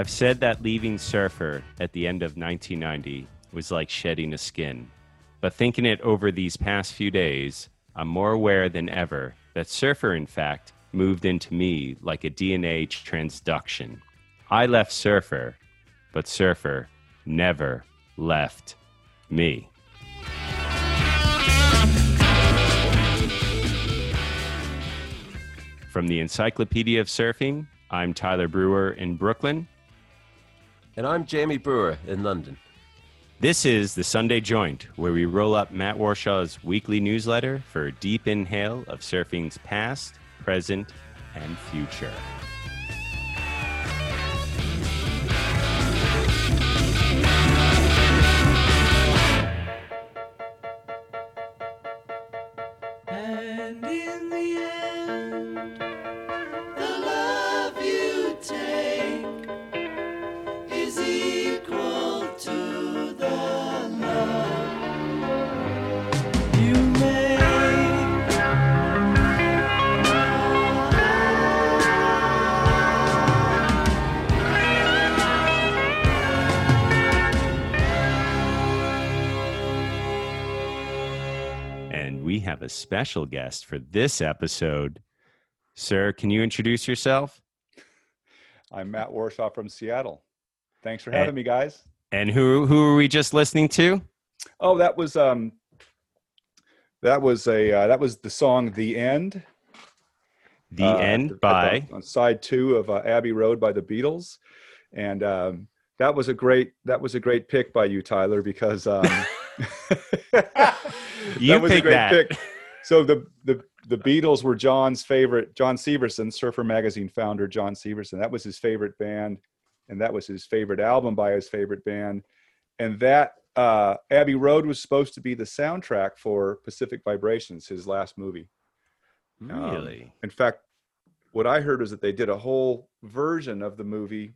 I've said that leaving Surfer at the end of 1990 was like shedding a skin. But thinking it over these past few days, I'm more aware than ever that Surfer, in fact, moved into me like a DNA transduction. I left Surfer, but Surfer never left me. From the Encyclopedia of Surfing, I'm Tyler Brewer in Brooklyn. And I'm Jamie Brewer in London. This is The Sunday Joint, where we roll up Matt Warshaw's weekly newsletter for a deep inhale of surfing's past, present, and future. Have a special guest for this episode. Sir, can you introduce yourself? I'm Matt Warshaw from Seattle. Thanks for having me, guys. And who were we just listening to? Oh, that was the song "The End." The End by on side two of Abbey Road by the Beatles, and that was a great pick by you, Tyler, because. Pick. So the Beatles were John's favorite, John Severson, Surfer Magazine founder John Severson. That was his favorite band, and that was his favorite album by his favorite band. And that Abbey Road was supposed to be the soundtrack for Pacific Vibrations, his last movie. Really? In fact, what I heard was that they did a whole version of the movie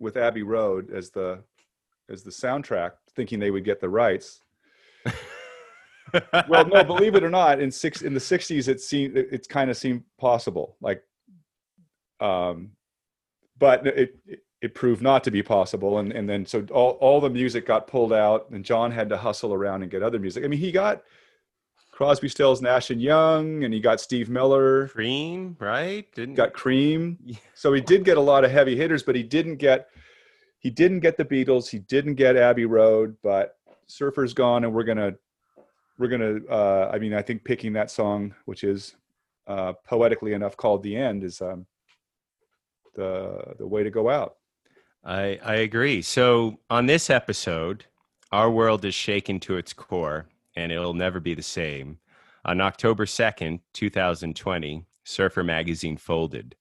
with Abbey Road as the soundtrack, thinking they would get the rights. Well, no, believe it or not, in the 60s, it kind of seemed possible. Like, but it proved not to be possible. And then, so all the music got pulled out and John had to hustle around and get other music. I mean, he got Crosby, Stills, Nash and Young, and he got Steve Miller. Cream, right? Got Cream. Yeah. So he did get a lot of heavy hitters, but he didn't get the Beatles. He didn't get Abbey Road, but Surfer's gone, and I think picking that song, which is poetically enough called "The End," is the way to go out. I agree. So on this episode, our world is shaken to its core, and it'll never be the same. On October 2nd, 2020, Surfer Magazine folded.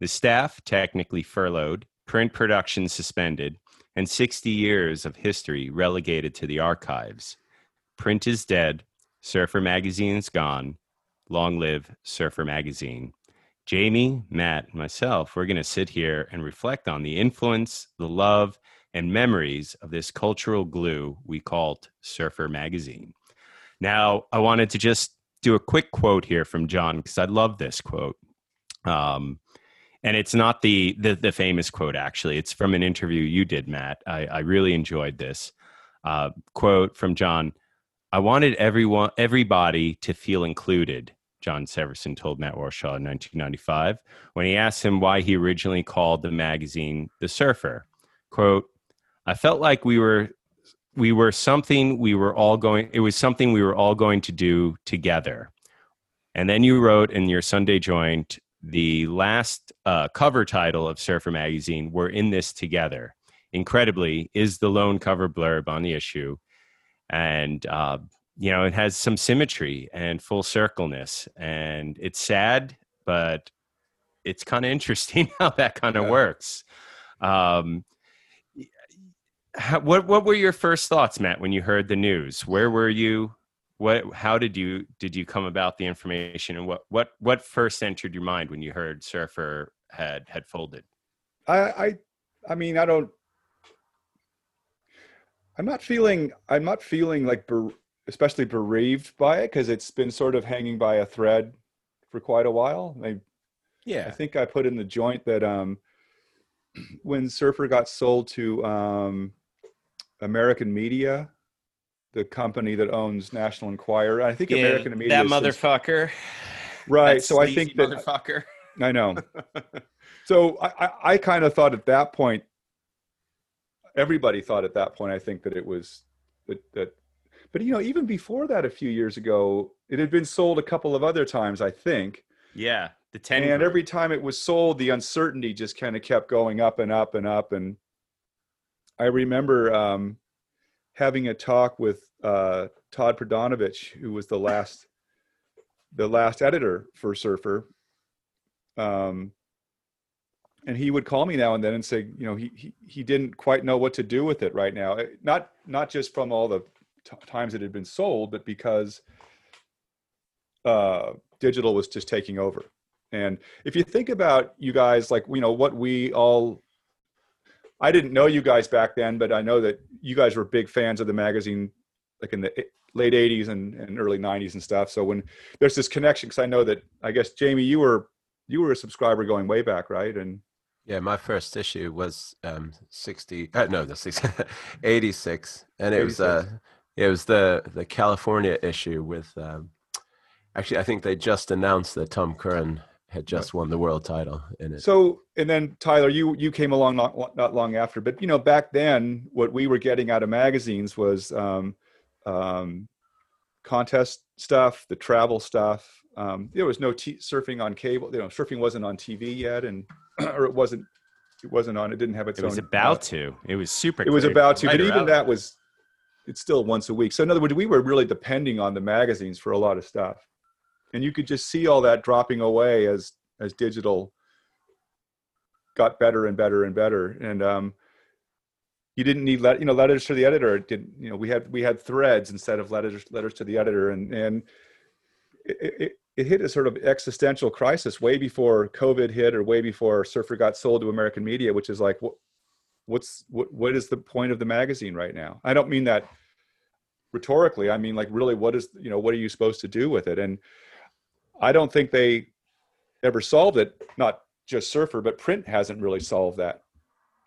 The staff technically furloughed, print production suspended, and 60 years of history relegated to the archives. Print is dead. Surfer Magazine is gone. Long live Surfer Magazine. Jamie, Matt, and myself, we're going to sit here and reflect on the influence, the love, and memories of this cultural glue we called Surfer Magazine. Now, I wanted to just do a quick quote here from John, because I love this quote. And it's not the famous quote, actually. It's from an interview you did, Matt. I really enjoyed this quote from John. "I wanted everybody to feel included," John Severson told Matt Warshaw in 1995 when he asked him why he originally called the magazine The Surfer. Quote, "I felt like it was something we were all going to do together." And then you wrote in your Sunday Joint, the last cover title of Surfer Magazine, "We're in this together." Incredibly, is the lone cover blurb on the issue. And, it has some symmetry and full circleness, and it's sad, but it's kind of interesting how that kind of works. What were your first thoughts, Matt, when you heard the news? Where were you? How did you come about the information, and what first entered your mind when you heard Surfer had folded? I'm not feeling like especially bereaved by it, because it's been sort of hanging by a thread for quite a while. I think I put in the joint that when Surfer got sold to American Media, the company that owns National Enquirer. I think American Media. That motherfucker. Right. So I think that motherfucker. I know. So I kind of thought at that point, everybody thought at that point, I think that it was that, but you know, even before that, a few years ago, it had been sold a couple of other times, I think. Yeah. The 10. And every time it was sold, the uncertainty just kind of kept going up and up and up. And I remember having a talk with Todd Prodanovich, who was the last editor for Surfer. And he would call me now and then and say, you know, he didn't quite know what to do with it right now. Not just from all the times it had been sold, but because digital was just taking over. And if you think about you guys, like, you know, what we all, I didn't know you guys back then, but I know that you guys were big fans of the magazine, like in the late 80s and early 90s and stuff. So when there's this connection, because I know that, I guess, Jamie, you were a subscriber going way back, right? And yeah, my first issue was 86, and it 86. Was it was the California issue with actually I think they just announced that Tom Curran had just won the world title in it. So, and then Tyler, you came along not long after, but you know, back then what we were getting out of magazines was contest stuff, the travel stuff. There was no surfing on cable. You know, surfing wasn't on TV yet, and or it wasn't on. It didn't have its own. It was about to. It was super. It was about to, but even that was. It's still once a week. So in other words, we were really depending on the magazines for a lot of stuff, and you could just see all that dropping away as digital got better and better and better. And you didn't need letters to the editor. It didn't, you know, we had threads instead of letters to the editor, and it hit a sort of existential crisis way before COVID hit, or way before Surfer got sold to American Media, which is like, what is the point of the magazine right now? I don't mean that rhetorically. I mean, like, really, what are you supposed to do with it? And I don't think they ever solved it, not just Surfer, but print hasn't really solved that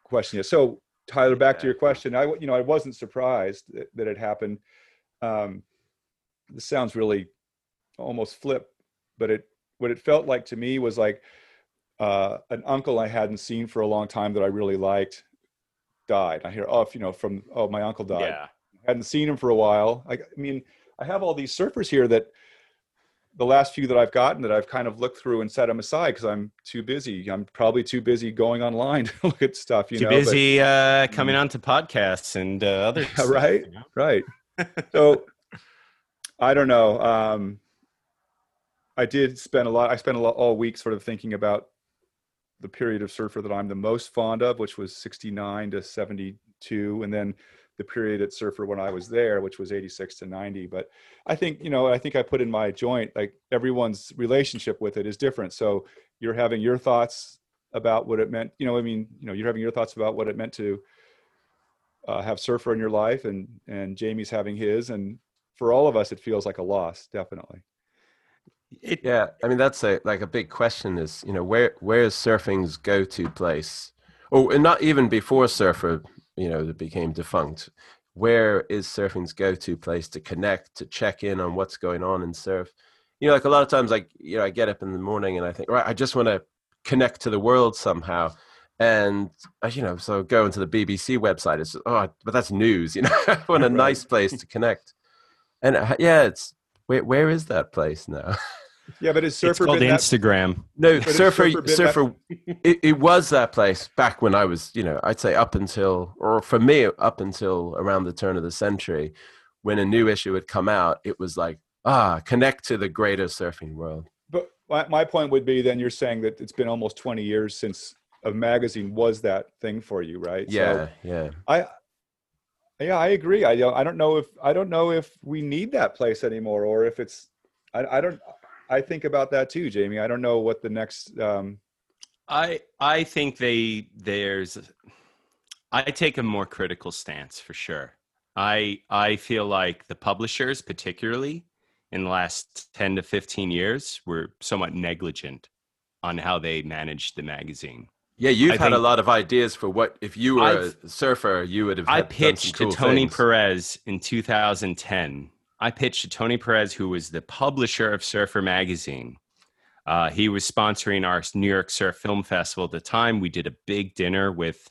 question yet. So Tyler, back to your question, I wasn't surprised that it happened. This sounds really almost flip, but what it felt like to me was like an uncle I hadn't seen for a long time that I really liked died. I hear, my uncle died. Yeah. I hadn't seen him for a while. I mean, I have all these surfers here that the last few that I've gotten that I've kind of looked through and set them aside because I'm too busy. I'm probably too busy going online to look at stuff, you know. Too busy coming on to podcasts and other stuff. Right, you know? Right. So, I don't know. I did spent a lot all week sort of thinking about the period of Surfer that I'm the most fond of, which was 69 to 72. And then the period at Surfer when I was there, which was 86 to 90. But I think, you know, I put in my joint, like, everyone's relationship with it is different. So you're having your thoughts about what it meant. You know, I mean, you know, you're having your thoughts about what it meant to have Surfer in your life, and Jamie's having his, and for all of us, it feels like a loss, definitely. Yeah, I mean, that's a big question is, you know, where is surfing's go-to place? Oh, and not even before Surfer, you know, that became defunct. Where is surfing's go-to place to connect, to check in on what's going on in surf? You know, like, a lot of times, like, you know, I get up in the morning and I think, right, I just want to connect to the world somehow. And, you know, so go into the BBC website. It's, but that's news, you know. I want a nice place to connect. And, yeah, it's... Where is that place now? Yeah, but is Surfer... It's called Instagram. No, Surfer it was that place back when I was, you know, I'd say up until around the turn of the century, when a new issue had come out, it was like, connect to the greater surfing world. But my point would be, then, you're saying that it's been almost 20 years since a magazine was that thing for you, right? Yeah, so yeah. I agree. I don't know if we need that place anymore, or if it's. I think about that too, Jamie. I don't know what the next. I think there's. I take a more critical stance for sure. I feel like the publishers, particularly in the last 10 to 15 years, were somewhat negligent on how they managed the magazine. Yeah, you've had a lot of ideas for what, if you were a surfer, you would have had. I pitched to Tony Perez in 2010. I pitched to Tony Perez, who was the publisher of Surfer Magazine. He was sponsoring our New York Surf Film Festival at the time. We did a big dinner with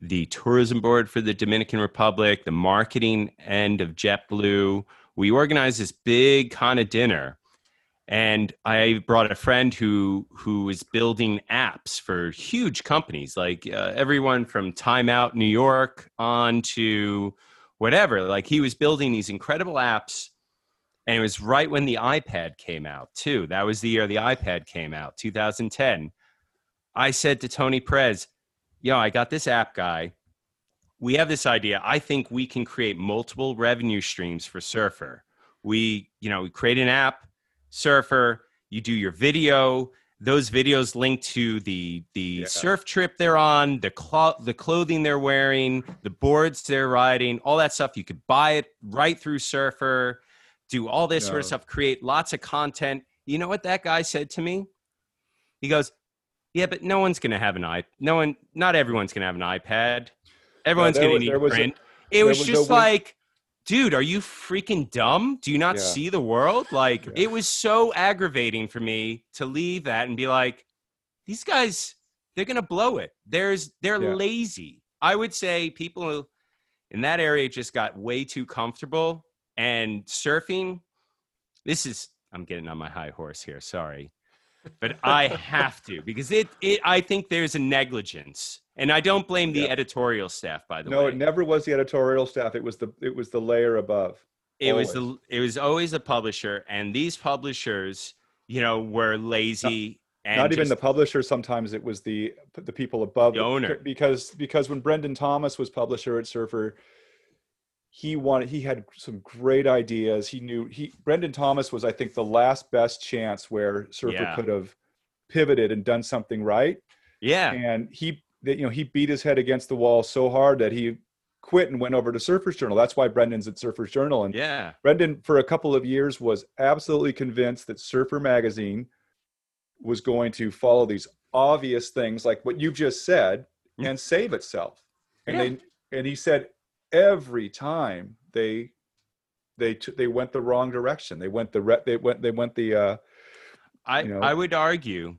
the tourism board for the Dominican Republic, the marketing end of JetBlue. We organized this big kind of dinner. And I brought a friend who was building apps for huge companies, like everyone from Time Out New York on to whatever. Like, he was building these incredible apps. And it was right when the iPad came out, too. That was the year the iPad came out, 2010. I said to Tony Perez, yo, I got this app guy. We have this idea. I think we can create multiple revenue streams for Surfer. We create an app. Surfer, you do your video, those videos link to the surf trip they're on, the clothing they're wearing, the boards they're riding, all that stuff. You could buy it right through Surfer, do all this sort of stuff, create lots of content. You know what that guy said to me? He goes, yeah, but no one's going to have an iPad. Not everyone's going to have an iPad. Everyone's going to need print. Dude, are you freaking dumb? Do you not see the world? It was so aggravating for me to leave that and be like, these guys, they're going to blow it. They're lazy. I would say people in that area just got way too comfortable. And surfing, I'm getting on my high horse here, sorry. But I have to, because I think there's a negligence. And I don't blame the editorial staff, by the way. No, it never was the editorial staff. It was the layer above. It was always the publisher, and these publishers, were lazy. Not even the publisher. Sometimes it was the people above the owner. Because when Brendan Thomas was publisher at Surfer, he had some great ideas. Brendan Thomas was, I think, the last best chance where Surfer could have pivoted and done something right. Yeah, and he beat his head against the wall so hard that he quit and went over to Surfer's Journal. That's why Brendan's at Surfer's Journal. And Brendan, for a couple of years, was absolutely convinced that Surfer Magazine was going to follow these obvious things like what you've just said and save itself. And he said every time they went the wrong direction. I would argue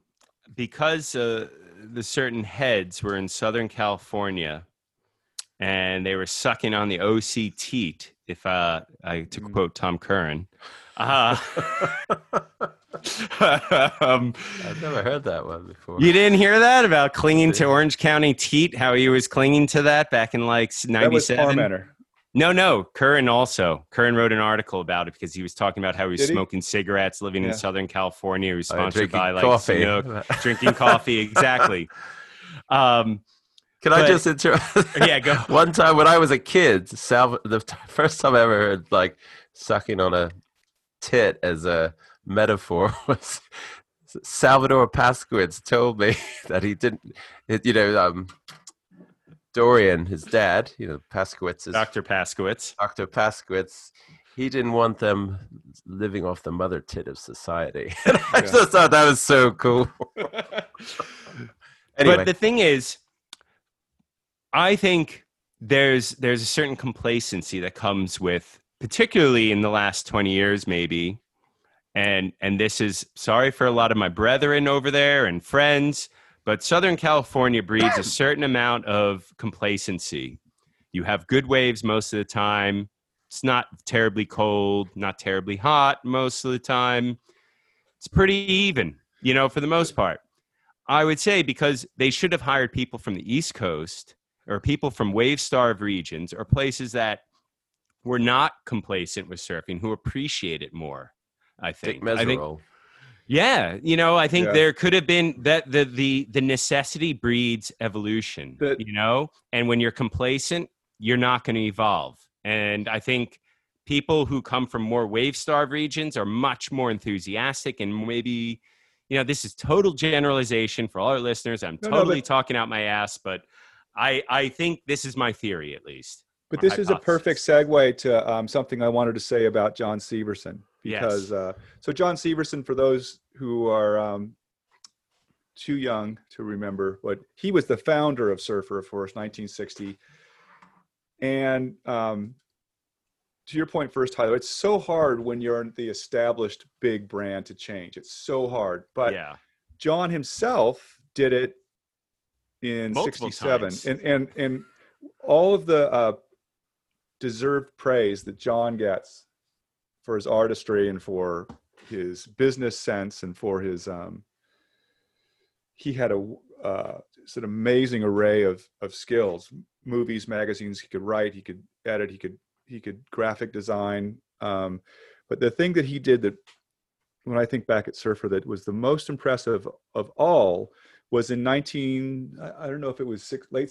because the certain heads were in Southern California and they were sucking on the OC teat, if to quote Tom Curran. I've never heard that one before. You didn't hear that about clinging to Orange County teat, how he was clinging to that back in like 97? That was Parmenter. No, Curran also. Curran wrote an article about it because he was talking about how he was smoking cigarettes, living in Southern California. He was sponsored by coffee. Sanuk, drinking coffee. Exactly. Can I just interrupt? Yeah, go. One time when I was a kid, the first time I ever heard like sucking on a tit as a metaphor was Salvador Paskowitz told me that he didn't, Dorian, his dad, Paskowitz's Dr. Paskowitz, he didn't want them living off the mother tit of society. I just thought that was so cool. Anyway. But the thing is, I think there's a certain complacency that comes with, particularly in the last 20 years, maybe. And this is sorry for a lot of my brethren over there and friends. But Southern California breeds a certain amount of complacency. You have good waves most of the time. It's not terribly cold, not terribly hot most of the time. It's pretty even, for the most part. I would say because they should have hired people from the East Coast or people from wave-starved regions or places that were not complacent with surfing who appreciate it more, I think. Yeah, I think there could have been that the necessity breeds evolution, and when you're complacent, you're not going to evolve. And I think people who come from more wave-starved regions are much more enthusiastic and maybe, this is total generalization for all our listeners. I'm talking out my ass, but I think this is my theory at least. But this is a perfect segue to something I wanted to say about John Severson. Because John Severson, for those who are too young to remember, but he was the founder of Surfer, of course, 1960. And to your point first, Tyler, it's so hard when you're the established big brand to change. It's so hard. But yeah. John himself did it in multiple 67 times. And all of the deserved praise that John gets for his artistry and for his business sense and for his he had a sort of amazing array of skills, movies, magazines. He could write, he could edit, he could graphic design, but the thing that he did that when I think back at Surfer that was the most impressive of all was in late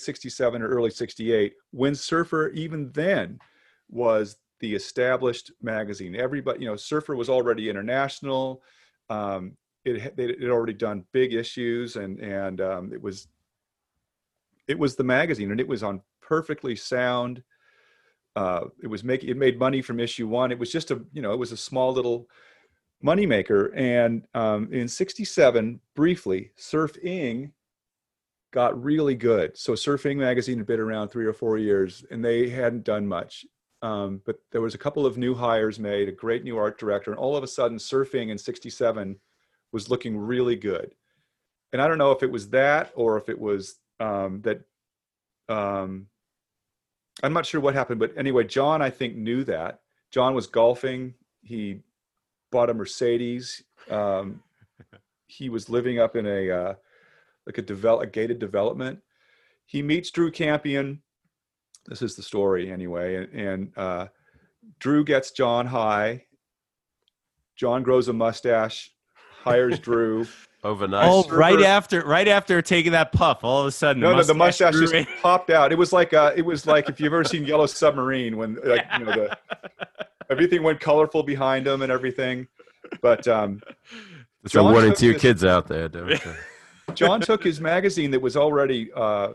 67 or early 68, when Surfer even then was the established magazine. Everybody, Surfer was already international. It had already done big issues, and it was the magazine, and it was on perfectly sound. It made money from issue one. It was just a small little moneymaker. And in 67, briefly, Surfing got really good. So Surfing magazine had been around 3 or 4 years, and they hadn't done much. But there was a couple of new hires made, a great new art director, and all of a sudden Surfing in 67 was looking really good. And I don't know if it was that or if it was I'm not sure what happened, but anyway, John, I think, knew that. John was golfing. He bought a Mercedes. He was living up in a gated development. He meets Drew Kampion. This is the story anyway. And Drew gets John high. John grows a mustache, hires Drew. Overnight. Oh, right after taking that puff, all of a sudden. No, the mustache just popped out. It was like if you've ever seen Yellow Submarine, when everything went colorful behind him and everything. But there's a one and two kids out there. John took his magazine that was already it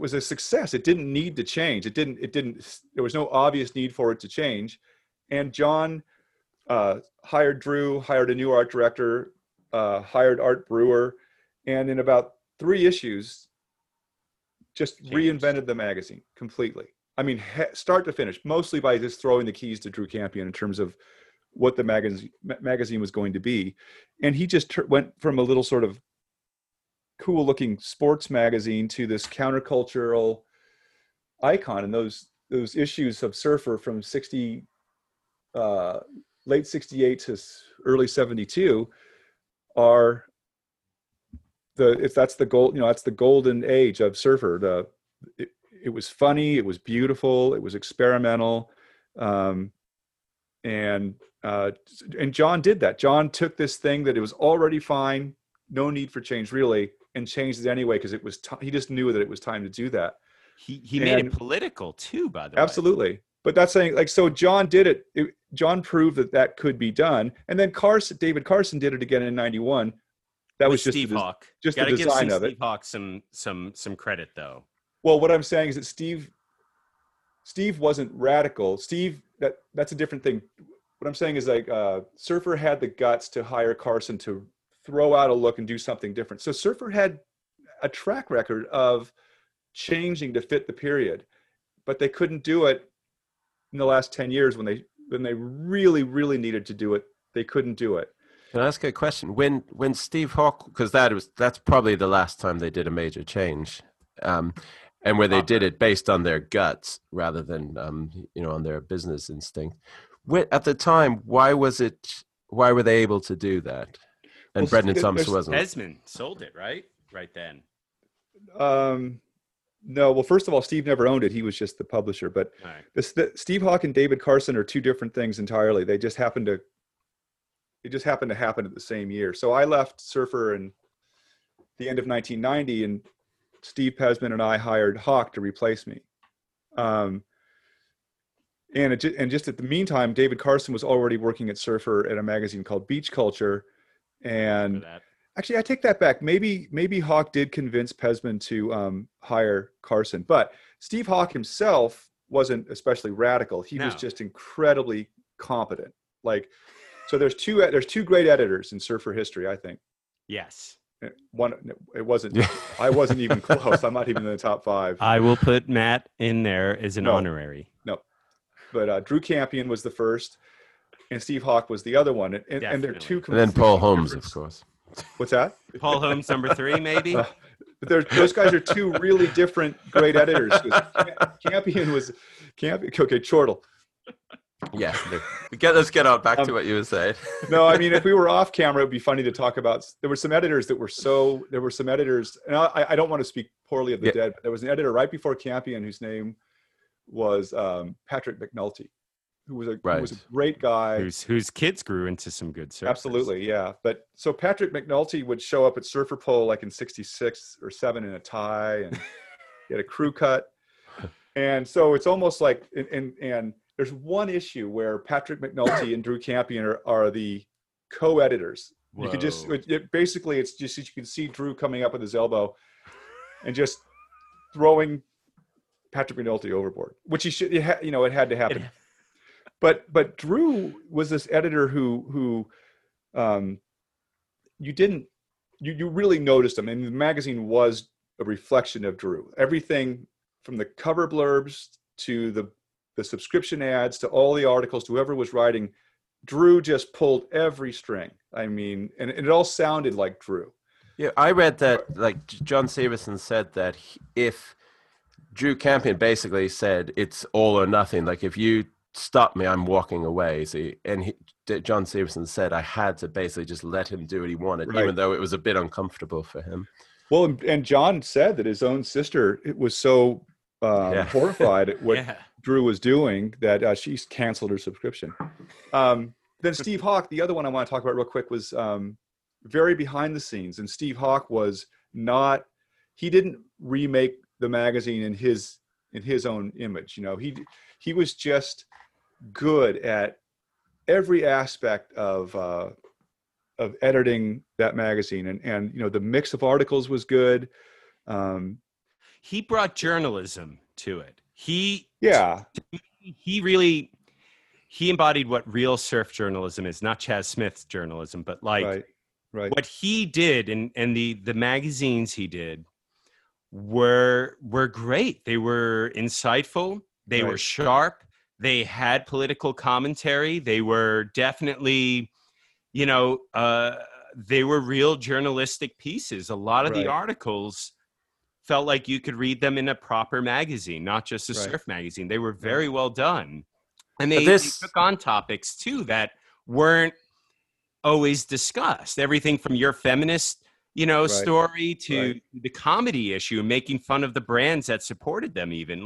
was a success. It didn't need to change. There was no obvious need for it to change. And John hired Drew, hired a new art director, hired Art Brewer, and in about 3 issues, just reinvented the magazine completely. I mean, start to finish, mostly by just throwing the keys to Drew Kampion in terms of what the magazine was going to be. And he just went from a little sort of cool-looking sports magazine to this countercultural icon. And those issues of Surfer from late 68 to early 72 are that's the golden age of Surfer. It was funny, it was beautiful, it was experimental, and John did that. John took this thing that it was already fine, no need for change really, and changed it anyway because it was he just knew that it was time to do that. He made it political too, by the way. Absolutely. But that's saying, like, so John did it. John proved that could be done. And then David Carson did it again in 91. That was just Steve Hawk. Just the design of it. Steve Hawk some credit though. Well, what I'm saying is that Steve wasn't radical. Steve, that's a different thing. What I'm saying is like Surfer had the guts to hire Carson to throw out a look and do something different. So Surfer had a track record of changing to fit the period, but they couldn't do it in the last 10 years when they really, really needed to do it, they couldn't do it. Can I ask a question? When Steve Hawk, because that's probably the last time they did a major change, and where they did it based on their guts rather than on their business instinct. At the time, why were they able to do that? And Brendan Thomas wasn't. Pesman sold it right then. No, well, first of all, Steve never owned it. He was just the publisher. But Steve Hawk and David Carson are two different things entirely. They just happened to. It just happened to happen at the same year. So I left Surfer in the end of 1990, and Steve Pesman and I hired Hawk to replace me. And just at the meantime, David Carson was already working at Surfer at a magazine called Beach Culture, and. Actually, I take that back. Maybe Hawk did convince Pesman to hire Carson, but Steve Hawk himself wasn't especially radical. He was just incredibly competent. Like, so there's two great editors in Surfer history, I think. Yes. I wasn't even close. I'm not even in the top five. I will put Matt in there as an honorary. No, but Drew Kampion was the first, and Steve Hawk was the other one, and they're two. And then Paul Holmes, of course. What's that? Paul Holmes, number three, maybe. But those guys are two really different great editors. Kampion was okay, Chortle. Yeah, let's get on back to what you were saying. No, I mean, if we were off camera, it'd be funny to talk about. There were some editors that were so. There were some editors, and I don't want to speak poorly of the dead. But there was an editor right before Kampion whose name was Patrick McNulty, who was a great guy, whose kids grew into some good surfers. Absolutely, yeah. But so Patrick McNulty would show up at Surfer Pole like in '66 or '67 in a tie, and he had a crew cut, and so it's almost like and there's one issue where Patrick McNulty and Drew Kampion are the co-editors. Whoa. You could just basically, it's just you can see Drew coming up with his elbow and just throwing Patrick McNulty overboard, which he should. It had to happen. But Drew was this editor who you didn't you really noticed him, and the magazine was a reflection of Drew. Everything from the cover blurbs to the subscription ads to all the articles to whoever was writing, Drew just pulled every string. I mean, and it all sounded like Drew. Yeah, I read that like John Severson said that if Drew Kampion basically said it's all or nothing, like if you stop me, I'm walking away. See, and John Severson said I had to basically just let him do what he wanted, even though it was a bit uncomfortable for him. Well, and John said that his own sister was so horrified at what Drew was doing that she canceled her subscription. Then Steve Hawk, the other one I want to talk about real quick, was very behind the scenes. And Steve Hawk was not, he didn't remake the magazine in his own image. He was just good at every aspect of editing that magazine. And the mix of articles was good. He brought journalism to it. He embodied what real surf journalism is, not Chaz Smith's journalism, but like what he did and the magazines he did were great. They were insightful. They were sharp. They had political commentary. They were definitely, they were real journalistic pieces. A lot of the articles felt like you could read them in a proper magazine, not just a surf magazine. They were very well done. And they took on topics, too, that weren't always discussed. Everything from your feminist, story to the comedy issue, making fun of the brands that supported them even.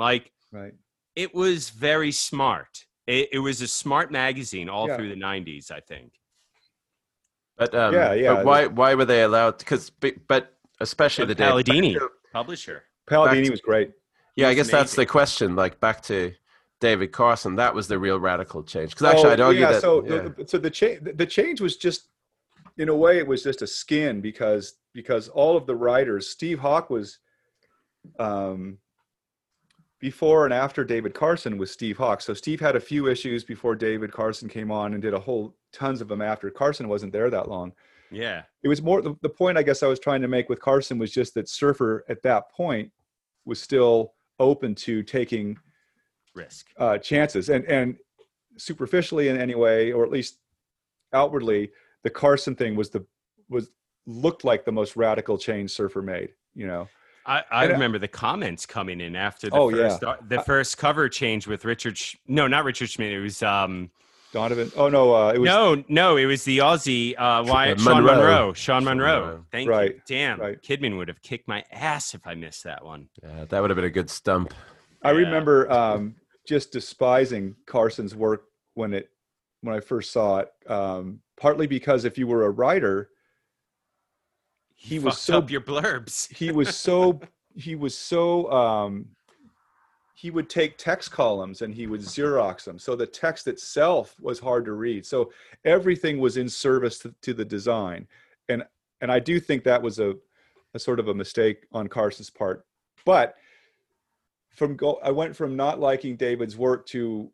It was very smart. It was a smart magazine all through the 90s, I think. But why were they allowed? But especially the Palladini. Publisher. Palladini was great. Yeah, I guess that's the question. Like back to David Carson, that was the real radical change. Because actually, I'd argue that. So the change was just, in a way, it was just a skin because all of the writers, Steve Hawk was, before and after David Carson was Steve Hawk. So Steve had a few issues before David Carson came on and did a whole tons of them after. Carson wasn't there that long. Yeah, it was more the point I guess I was trying to make with Carson was just that Surfer at that point was still open to taking risk chances and superficially in any way, or at least outwardly, the Carson thing looked like the most radical change Surfer made. I remember the comments coming in after the first cover change with not Richard Schmidt. It was Donovan. Oh no! It was It was the Aussie. Sean Monroe. Thank you. Damn, Kidman would have kicked my ass if I missed that one. Yeah, that would have been a good stump. I remember just despising Carson's work when I first saw it. Partly because if you were a writer, he was so up your blurbs. He would take text columns and he would Xerox them. So the text itself was hard to read. So everything was in service to the design. And I do think that was a sort of a mistake on Carson's part. But I went from not liking David's work to,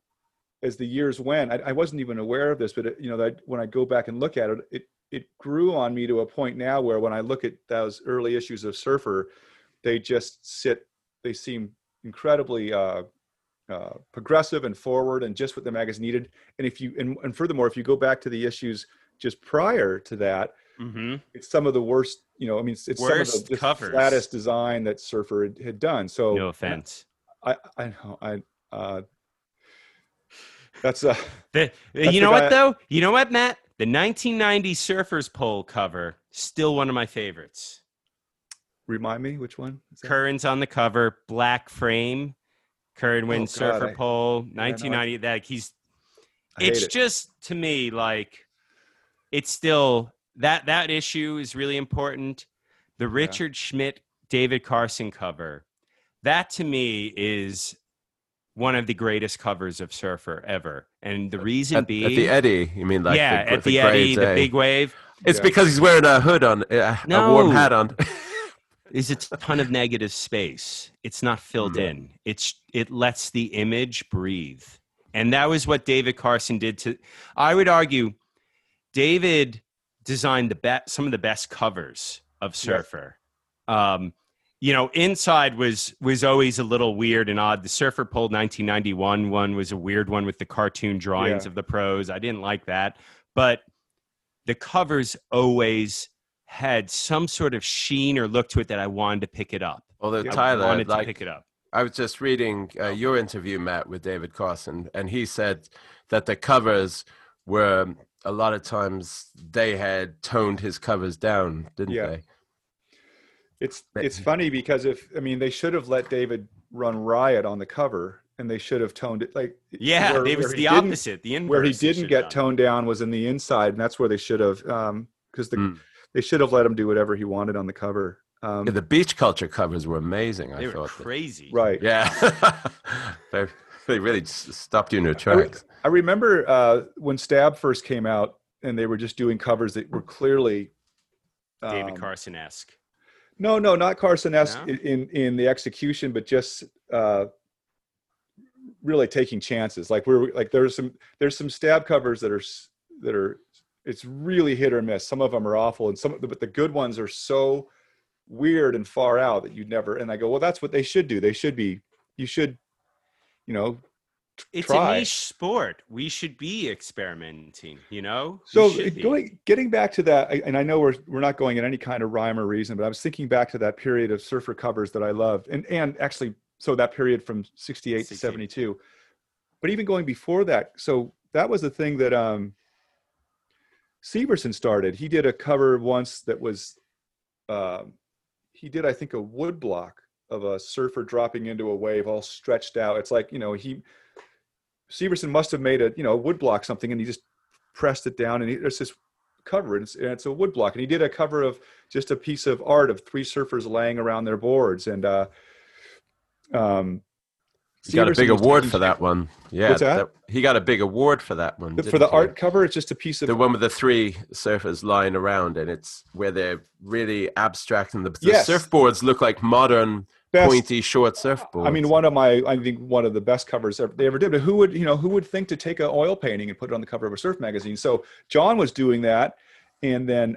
as the years went, I wasn't even aware of this, but when I go back and look at it, it, it grew on me to a point now where when I look at those early issues of Surfer, they just sit, they seem incredibly progressive and forward and just what the magazine needed. And if you, and furthermore, if you go back to the issues just prior to that, it's some of the worst, you know, I mean, it's some of the flattest design that Surfer had done. So no offense. I know, that's you know what though? You know what, Matt? The 1990 Surfer's Pole cover, still one of my favorites. Remind me, which one? Curran's on the cover, black frame. Curran wins Surfer Pole, 1990. Yeah, no, it's just, to me, like, it's still, that issue is really important. The Richard Schmidt, David Carson cover, that to me is one of the greatest covers of Surfer ever. And the reason being... At the Eddy, you mean? Like at the Eddy, the big wave. It's because he's wearing a hood on, a warm hat on. There's a ton of negative space. It's not filled in. It lets the image breathe. And that was what David Carson did to... I would argue David designed some of the best covers of Surfer. Yes. You know, inside was always a little weird and odd. The Surfer Pole 1991 one was a weird one with the cartoon drawings of the pros. I didn't like that. But the covers always had some sort of sheen or look to it that I wanted to pick it up. Although, Tyler, I wanted to pick it up. I was just reading your interview, Matt, with David Carson, and he said that the covers were, a lot of times, they had toned his covers down, didn't they? It's funny because they should have let David run riot on the cover, and they should have toned it it was the opposite. The inverse. Where he didn't get toned down was in the inside, and that's where they should have because they should have let him do whatever he wanted on the cover. The Beach Culture covers were amazing. They were crazy, right? Yeah, they really stopped you in your tracks. I remember when Stab first came out, and they were just doing covers that were clearly David Carson-esque. No, not Carson-esque in the execution, but just really taking chances. Like there's some Stab covers that are it's really hit or miss. Some of them are awful, and but the good ones are so weird and far out that you'd never. And I go, well, that's what they should do. They should be. You should, you know. It's a niche sport. We should be experimenting, you know? So getting back to that, and I know we're not going in any kind of rhyme or reason, but I was thinking back to that period of Surfer covers that I loved. And actually, so that period from 68 to 72. But even going before that, so that was the thing that Severson started. He did a cover once that was, he did, I think, a wood block of a surfer dropping into a wave all stretched out. It's like, you know, Severson must have made a, you know, wood block something, and he just pressed it down, and there's this cover, and it's a wood block. And he did a cover of just a piece of art of three surfers laying around their boards. And he got a big award for that one. Yeah. What's that? He got a big award for that one. For the art cover, it's just a piece of... The one with the three surfers lying around, and it's where they're really abstract, and the surfboards look like modern... pointy short surfboards. I mean, one of the best covers they ever did. But who would think to take an oil painting and put it on the cover of a surf magazine? So John was doing that, and then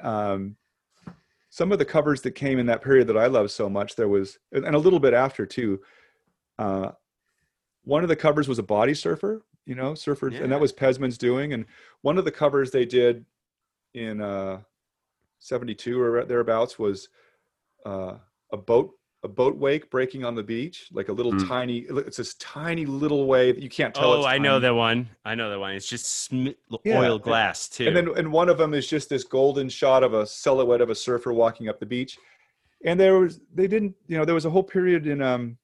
some of the covers that came in that period that I love so much. There was, and a little bit after too. One of the covers was a body surfer, you know, and that was Pesman's doing. And one of the covers they did in 72 or thereabouts was a boat wake breaking on the beach, like a little tiny, it's this tiny little wave. You can't tell. Oh, I know that one. It's just oil glass too. And one of them is just this golden shot of a silhouette of a surfer walking up the beach. And there was a whole period in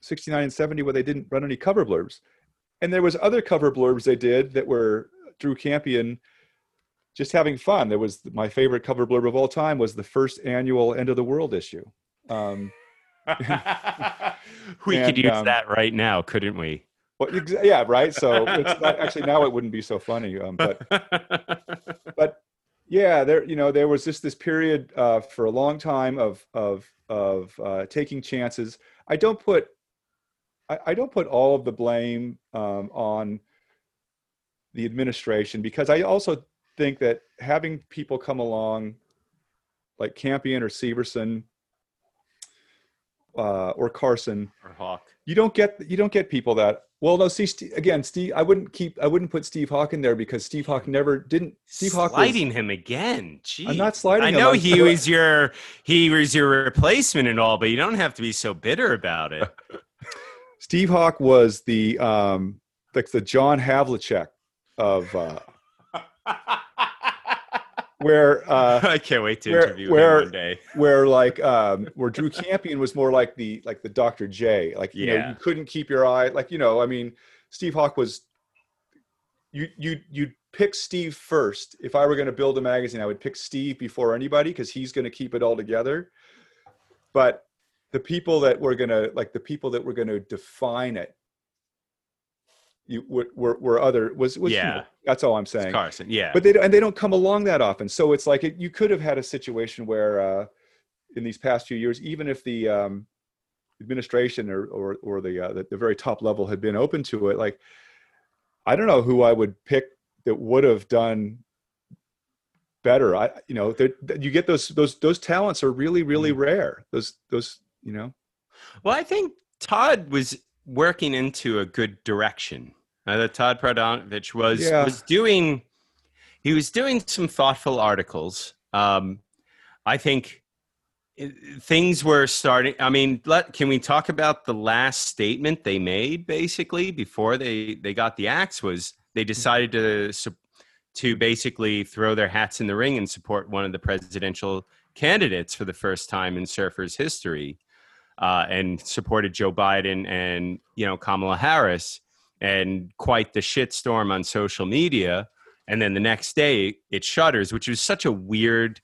69 and 70 where they didn't run any cover blurbs. And there was other cover blurbs they did that were Drew Kampion just having fun. There was my favorite cover blurb of all time was the first annual End of the World issue. Could use that right now, couldn't we? Well, yeah, right. So it's not, actually now it wouldn't be so funny. But yeah, there was just this period for a long time of taking chances. I don't put all of the blame on the administration, because I also think that having people come along like Kampion or Severson or Carson or Hawk, you don't get people that, well, no, see, Steve, I wouldn't put Steve Hawk in there because Steve Hawk never didn't. Steve Hawk sliding him again. Jeez. I'm not sliding him. I know he was your replacement and all, but you don't have to be so bitter about it. Steve Hawk was the John Havlicek of where I can't wait to interview him one day. Where Drew Kampion was more like the Dr. J. Like you know, you couldn't keep your eye. Like, you know, I mean, Steve Hawk was you'd pick Steve first. If I were going to build a magazine, I would pick Steve before anybody because he's going to keep it all together. But the people that were going to define it, You were that's all I'm saying. It's Carson, yeah. But they don't come along that often. So it's like you could have had a situation where in these past few years, even if the administration or the very top level had been open to it, like I don't know who I would pick that would have done better. You get those talents are really, really rare. Those you know. Well, I think Todd was working into a good direction. That Todd Prodanovich was doing some thoughtful articles. I think things were starting. I mean, can we talk about the last statement they made basically before they got the axe? Was they decided to basically throw their hats in the ring and support one of the presidential candidates for the first time in surfers history. And supported Joe Biden and, you know, Kamala Harris, and quite the shitstorm on social media. And then the next day it shutters, which was such a weird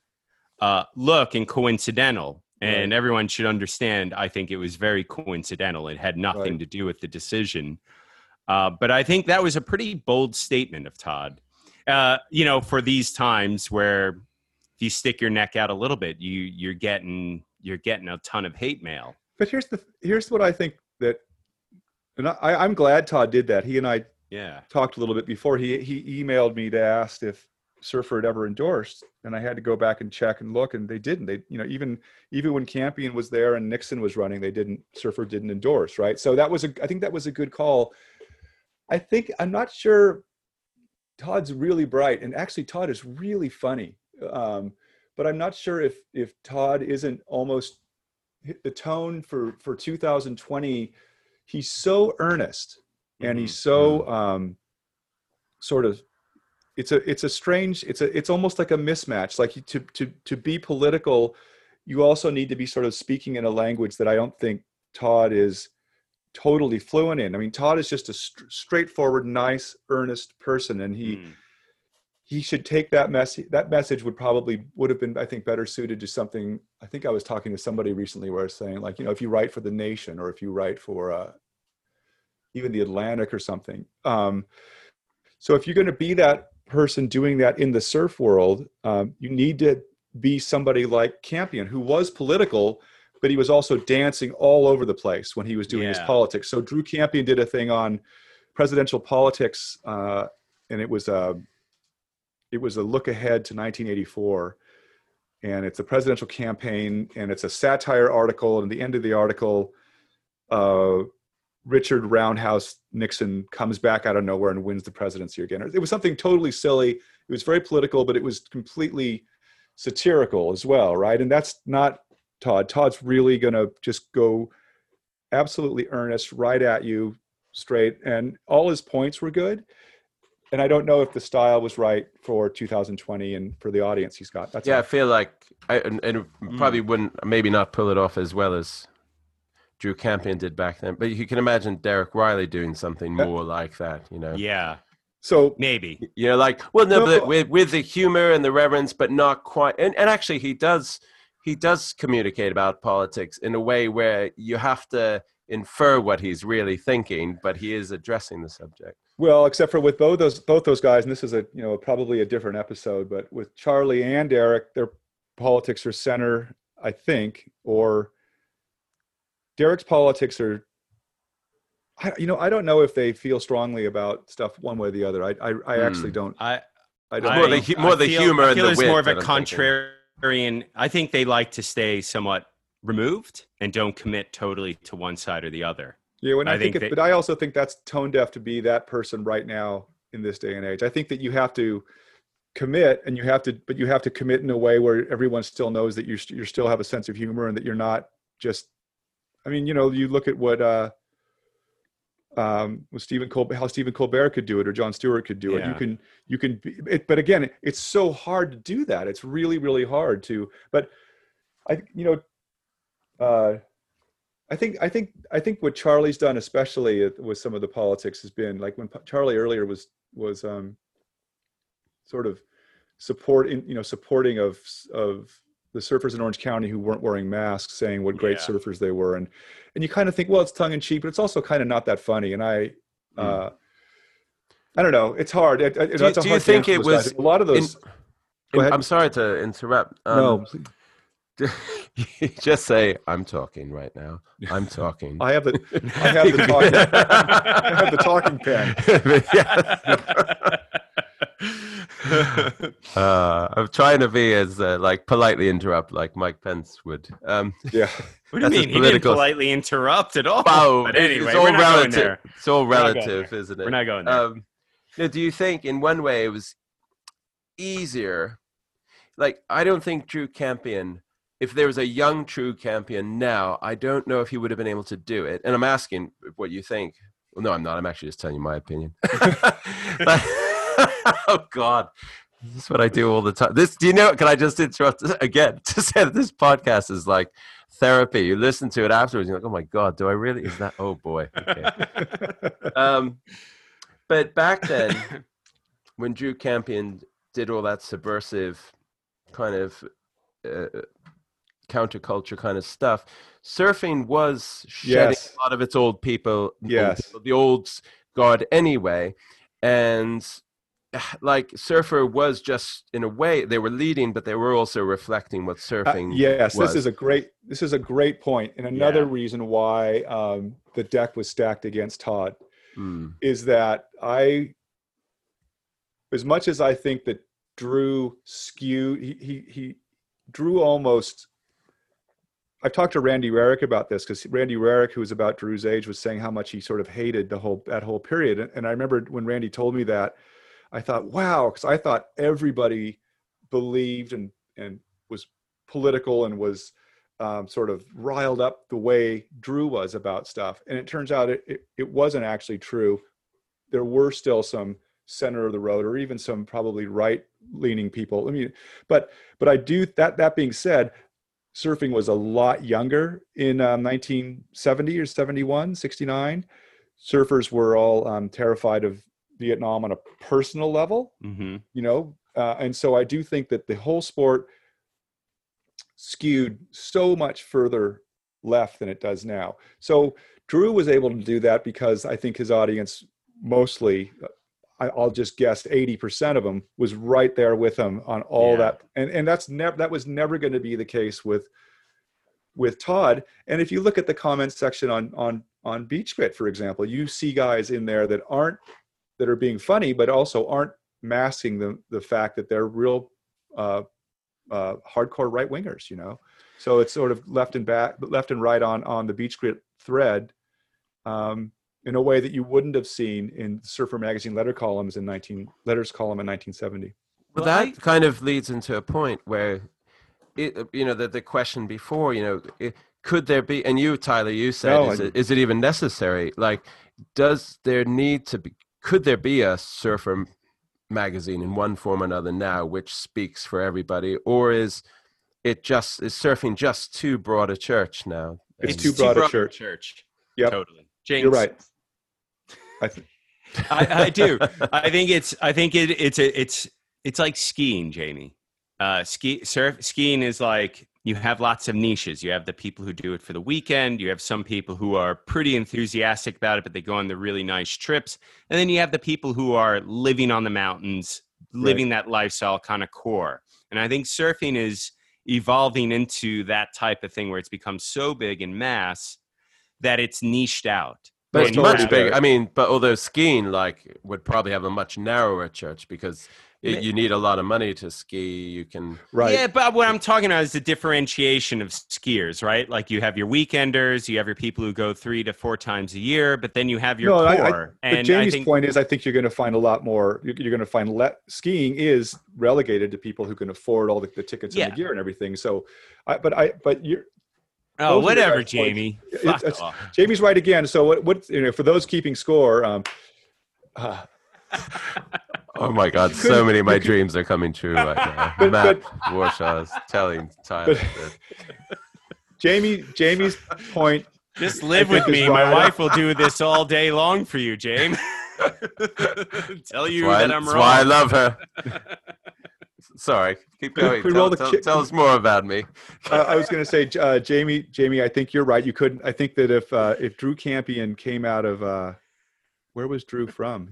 look and coincidental. Right. And everyone should understand, I think it was very coincidental. It had nothing to do with the decision. But I think that was a pretty bold statement of Todd, you know, for these times where if you stick your neck out a little bit, you're getting a ton of hate mail. But here's what I think that, and I'm glad Todd did that. He and I talked a little bit before. He emailed me to ask if Surfer had ever endorsed, and I had to go back and check and look, and they didn't. They, you know, even when Kampion was there and Nixon was running, they didn't. Surfer didn't endorse, right? So that was I think that was a good call. I think I'm not sure. Todd's really bright, and actually Todd is really funny. But I'm not sure if Todd isn't almost the tone for 2020. He's so earnest, and he's so sort of. It's almost like a mismatch. Like to be political, you also need to be sort of speaking in a language that I don't think Todd is totally fluent in. I mean, Todd is just a straightforward, nice, earnest person, and he. He should take that message. That message would have been, I think, better suited to something. I think I was talking to somebody recently where I was saying, like, you know, if you write for The Nation or if you write for even The Atlantic or something. So if you're going to be that person doing that in the surf world, you need to be somebody like Kampion, who was political, but he was also dancing all over the place when he was doing his politics. So Drew Kampion did a thing on presidential politics, and it was a look ahead to 1984, and it's a presidential campaign, and it's a satire article. And at the end of the article, Richard Roundhouse Nixon comes back out of nowhere and wins the presidency again. It was something totally silly. It was very political, but it was completely satirical as well, right? And that's not Todd. Todd's really going to just go absolutely earnest, right at you straight. And all his points were good. And I don't know if the style was right for 2020 and for the audience he's got. That's I feel like I probably wouldn't, maybe not pull it off as well as Drew Kampion did back then. But you can imagine Derek Riley doing something more like that, you know? Yeah. So maybe, you know, like, well, no, but with the humor and the reverence, but not quite. And actually, he does communicate about politics in a way where you have to infer what he's really thinking, but he is addressing the subject. Well, except for with both those guys, and this is probably a different episode, but with Charlie and Derek, their politics are center, I think, or Derek's politics are, I don't know if they feel strongly about stuff one way or the other. I actually don't. I I feel the humor and the wit, more of a contrarian. I think they like to stay somewhat removed and don't commit totally to one side or the other. Yeah, when I think, but I also think that's tone deaf to be that person right now in this day and age. I think that you have to commit, and you have to commit in a way where everyone still knows that you still have a sense of humor and that you're not just. I mean, you know, you look at what how Stephen Colbert could do it, or Jon Stewart could do it. But again, it's so hard to do that. It's really, really hard to. But I think what Charlie's done, especially with some of the politics, has been like when Charlie earlier was sort of supporting of the surfers in Orange County who weren't wearing masks, saying what great surfers they were, and you kind of think, well, it's tongue in cheek, but it's also kind of not that funny. And I don't know, it's hard. Do you think it was a lot of those? I'm sorry to interrupt. No. You just say, I'm talking right now. I'm talking. I have the talking pen. I'm trying to be as politely interrupt like Mike Pence would. What do you mean? He didn't politely interrupt at all. Wow. But anyway, it's all relative. It's all relative, isn't it? We're not going there. Do you think in one way it was easier? Like, I don't think Drew Kampion, if there was a young Drew Kampion now, I don't know if he would have been able to do it. And I'm asking what you think. Well, no, I'm not. I'm actually just telling you my opinion. But, oh God, this is what I do all the time. This, do you know? Can I just interrupt again to say that this podcast is like therapy? You listen to it afterwards, you're like, oh my God, do I really? Is that? Oh boy. Okay. But back then, when Drew Kampion did all that subversive kind of counterculture kind of stuff, surfing was shedding a lot of its old people, the old guard anyway, and like Surfer was just, in a way, they were leading, but they were also reflecting what surfing was. This is a great point, and another reason why the deck was stacked against Todd is that as much as I think that Drew skewed, he Drew almost, I've talked to Randy Rarick about this, because Randy Rarick, who was about Drew's age, was saying how much he sort of hated that whole period. And I remember when Randy told me that, I thought, wow, because I thought everybody believed and was political and was sort of riled up the way Drew was about stuff. And it turns out it wasn't actually true. There were still some center of the road, or even some probably right-leaning people. I mean, but I do that. That being said, surfing was a lot younger in 1970 or 71, 69. Surfers were all terrified of Vietnam on a personal level, and so I do think that the whole sport skewed so much further left than it does now. So Drew was able to do that because I think his audience mostly, I'll just guess 80% of them was right there with him on all that. And that was never going to be the case with Todd. And if you look at the comments section on Beach Grit, for example, you see guys in there that are being funny, but also aren't masking the fact that they're real hardcore right wingers, So it's sort of left and right on the Beach Grit thread. In a way that you wouldn't have seen in Surfer Magazine letters column in 1970. Well, that kind of leads into a point where, the question before, could there be? And you, Tyler, you said, is it even necessary? Like, does there need to be? Could there be a Surfer Magazine in one form or another now, which speaks for everybody, or is surfing just too broad a church now? It's too broad a church. Yep. Totally. James. You're right. I do. I think it's like skiing, Jamie. Skiing is like, you have lots of niches. You have the people who do it for the weekend. You have some people who are pretty enthusiastic about it, but they go on the really nice trips. And then you have the people who are living on the mountains, living that lifestyle kind of core. And I think surfing is evolving into that type of thing where it's become so big in mass that it's niched out. But it's much bigger. I mean, but although skiing like would probably have a much narrower church because it, you need a lot of money to ski. You can. Right. Yeah. But what I'm talking about is the differentiation of skiers, right? Like you have your weekenders, you have your people who go 3 to 4 times a year, but then you have your core. But Jamie's point is, I think you're going to find a lot more. You're going to find skiing is relegated to people who can afford all the tickets and the gear and everything. So, but you're. Oh, those whatever, Jamie. It's Jamie's right again. So what you know, for those keeping score, oh my God, so many of my dreams are coming true right now. Matt Warshaw is telling Tyler. Jamie's point. Just live with me. My wife will do this all day long for you, Jamie. Tell you that I'm wrong. That's why I love her. Sorry, keep going. Tell us more about me. I was going to say, Jamie, I think you're right. You couldn't. I think that if Drew Kampion came out of where was Drew from?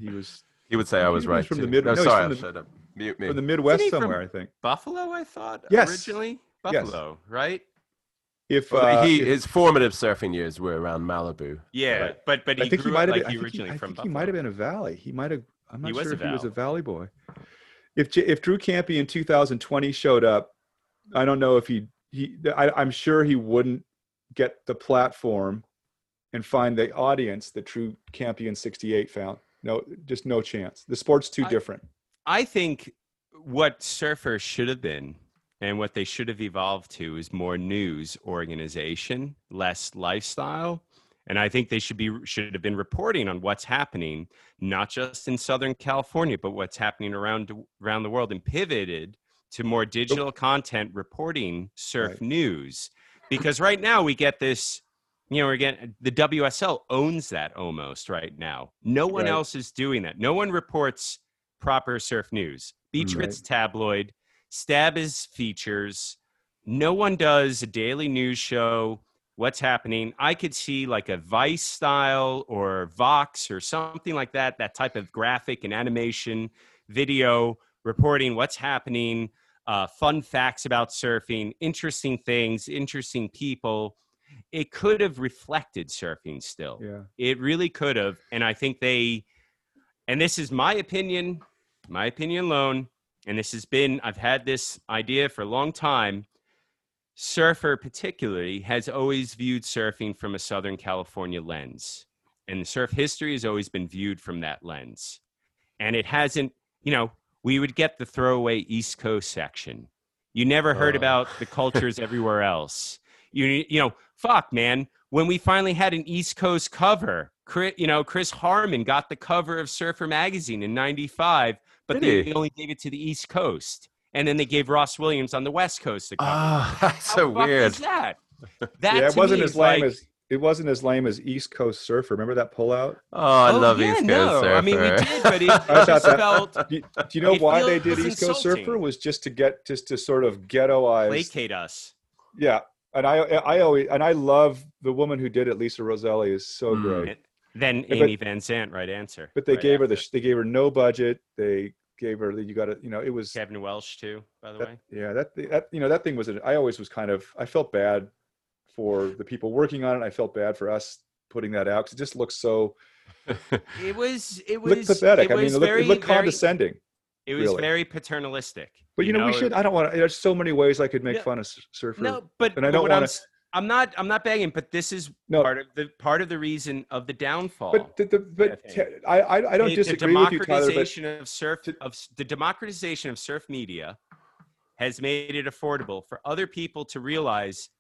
He would say I was right. From the Midwest. No, sorry, shut up. Mute me. From the Midwest somewhere, I think. Buffalo, I thought. Yes. Originally, Buffalo, right? If his formative surfing years were around Malibu. Yeah, right? but I think he might have. Like originally from Buffalo. He might have been a valley. He might have. I'm not sure if he was a valley boy. If Drew Kampion in 2020 showed up, I don't know if I'm sure he wouldn't get the platform and find the audience that Drew Kampion in 68 found. No, just no chance. The sport's too different. I think what surfers should have been and what they should have evolved to is more news organization, less lifestyle. And I think they should have been reporting on what's happening, not just in Southern California, but what's happening around the world, and pivoted to more digital content reporting surf news. Because right now we get this, you know, again, the WSL owns that almost right now. No one else is doing that. No one reports proper surf news. Beach Grit's tabloid, Stab is features. No one does a daily news show. What's happening? I could see like a Vice style or Vox or something like that, that type of graphic and animation video reporting what's happening, fun facts about surfing, interesting things, interesting people. It could have reflected surfing still. Yeah. It really could have. And I think and this is my opinion alone. And this has been, I've had this idea for a long time. Surfer particularly has always viewed surfing from a Southern California lens, and surf history has always been viewed from that lens. And it hasn't, you know, we would get the throwaway East Coast section. You never heard about the cultures everywhere else. You know, fuck man, when we finally had an East Coast cover, Chris Harmon got the cover of Surfer Magazine in 95, but they only gave it to the East Coast. And then they gave Ross Williams on the West Coast to cover. Oh, that's so weird. Is that? That yeah, it wasn't as lame as East Coast Surfer. Remember that pullout? Oh, I love East Coast Surfer. I mean, we did, but it just felt. Do you know why they did East Coast Surfer? Was just to sort of ghettoize, placate us. Yeah, and I love the woman who did it. Lisa Roselli is so great. Then Amy Van Zandt, right answer. But they gave her they gave her no budget. They gave her that you got it. You know, it was Kevin Welsh too, by the way. Yeah, that you know, that thing was. I always was kind of. I felt bad for the people working on it. I felt bad for us putting that out because it just looked so. It looked pathetic. It looked condescending. It was very paternalistic. But you know, we should. I don't want to. There's so many ways I could make fun of surfers. No, but I don't want to. I'm not begging, but this is part of the reason of the downfall. But I don't disagree with you, Tyler. The democratization of surf media has made it affordable for other people to realize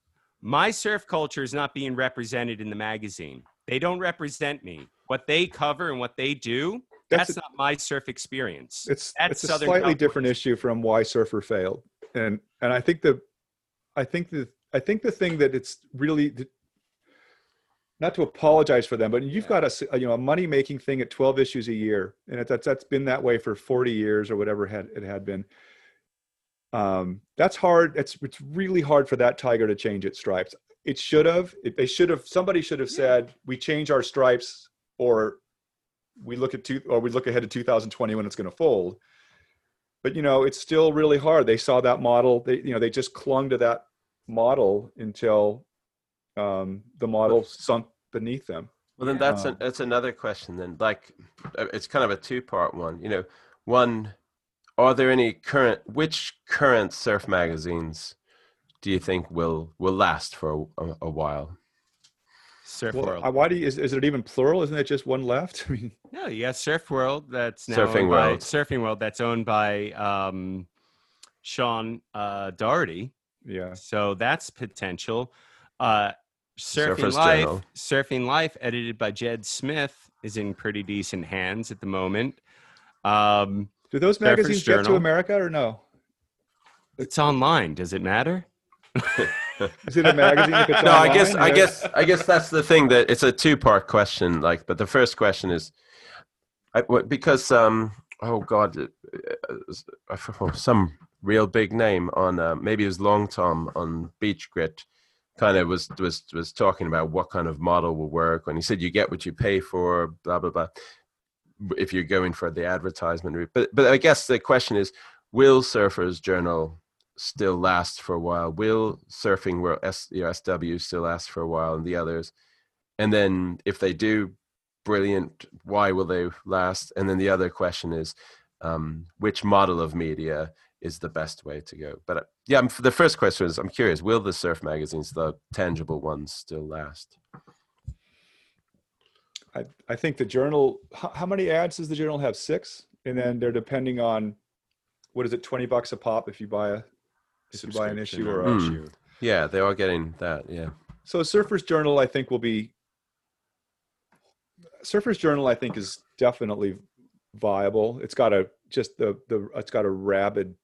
my surf culture is not being represented in the magazine. They don't represent me. What they cover and what they do, that's not my surf experience. It's a slightly different issue from why Surfer failed, and I think the thing that it's really, not to apologize for them, but you've got a money-making thing at 12 issues a year. And that's been that way for 40 years or whatever it had been. That's hard. It's really hard for that tiger to change its stripes. It should have. Somebody should have said, we change our stripes or we look ahead to 2020 when it's going to fold. But, you know, it's still really hard. They saw that model. They just clung to that model until the model sunk beneath them. Well, then that's another question then, like it's kind of a two-part one, you know. One, are there any which current surf magazines do you think will last for a while? Surf World. Why do you, is it even plural? Isn't it just one left? I mean, no, you got Surf World. That's now Surfing World. That's owned by Sean Doherty. Yeah. So that's potential. Surfing Life, edited by Jed Smith, is in pretty decent hands at the moment. Do those magazines get to America or no? It's online. Does it matter? Is it a magazine? No, I guess that's the thing, that it's a two-part question. Like, but the first question is, some real big name on maybe it was Long Tom on Beach Grit, kind of was talking about what kind of model will work, and he said you get what you pay for, blah blah blah, if you're going for the advertisement route. But I guess the question is, will Surfer's Journal still last for a while? Will Surfing World, SW, still last for a while, and the others? And then if they do, brilliant, why will they last? And then the other question is, which model of media is the best way to go? But the first question is, I'm curious, will the surf magazines, the tangible ones, still last? I think the Journal, how many ads does the Journal have? 6? And then they're depending on, what is it, $20 a pop if you buy an issue or an issue. Yeah, they are getting that, yeah. So Surfer's Journal, I think, is definitely viable. It's got a rabid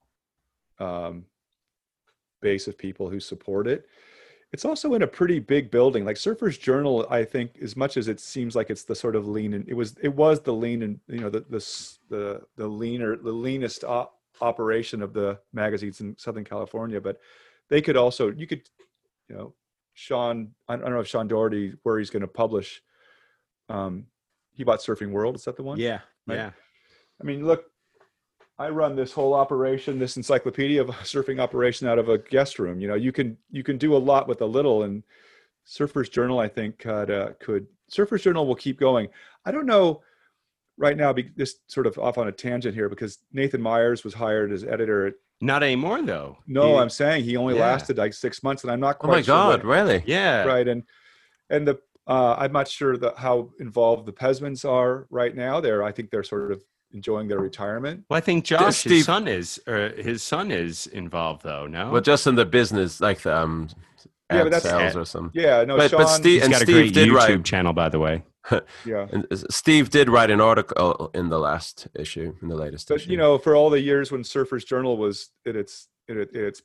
base of people who support it. It's also in a pretty big building. Like Surfer's Journal, I think, as much as it seems like it's the sort of lean, and it was the lean, and you know, the leanest operation of the magazines in Southern California. But they could also, Sean, I don't know if Sean Doherty, where he's going to publish, he bought Surfing World. Is that the one? Yeah. Right? Yeah. I mean, look, I run this whole operation, this encyclopedia of a surfing operation, out of a guest room. You know, you can do a lot with a little, and Surfer's Journal, I think, Surfer's Journal will keep going. I don't know right now, this sort of off on a tangent here, because Nathan Myers was hired as editor at... Not anymore, though. No, I'm saying he only lasted like 6 months, and I'm not quite sure. Oh my God, really? Yeah. Right, and the I'm not sure how involved the Pesmans are right now. I think they're sort of enjoying their retirement. Well, I think Josh, his son is involved, though. No, well, just in the business, like the ad sales or something. Yeah, no. But Steve, he's got a great YouTube channel, by the way. Yeah, and Steve did write an article in the last issue, in the latest. But issue. You know, for all the years when Surfer's Journal was at its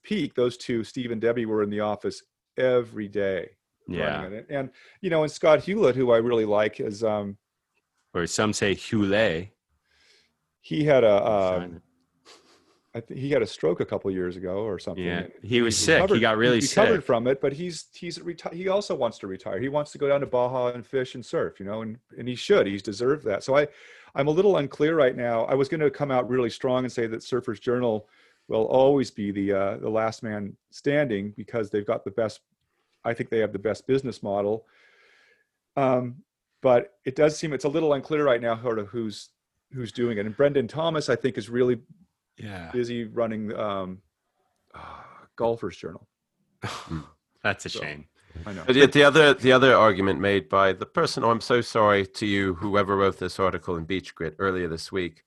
peak, those two, Steve and Debbie, were in the office every day. Yeah, and you know, and Scott Hewlett, who I really like, is or some say Hewlett. He had a stroke a couple years ago or something. Yeah, he was sick. He got really sick. He recovered from it, but he also wants to retire. He wants to go down to Baja and fish and surf, you know, and he should. He's deserved that. So I'm a little unclear right now. I was going to come out really strong and say that Surfer's Journal will always be the last man standing, because they've got the best. I think they have the best business model. But it does seem it's a little unclear right now sort of who's doing it. And Brendan Thomas, I think, is really busy running Golfer's Journal. That's a shame. I know. But yet the other argument made by the person, oh, I'm so sorry to you, whoever wrote this article in Beach Grit earlier this week,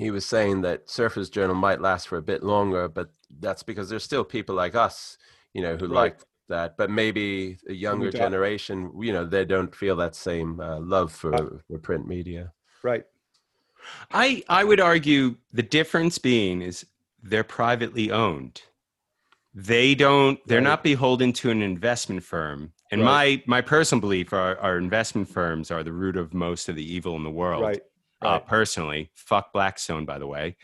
he was saying that Surfer's Journal might last for a bit longer, but that's because there's still people like us, you know, who like that, but maybe a younger generation, you know, they don't feel that same love for print media. Right. I would argue the difference being is they're privately owned. They're not beholden to an investment firm. And my personal belief are our investment firms are the root of most of the evil in the world. Right. Personally, fuck Blackstone, by the way.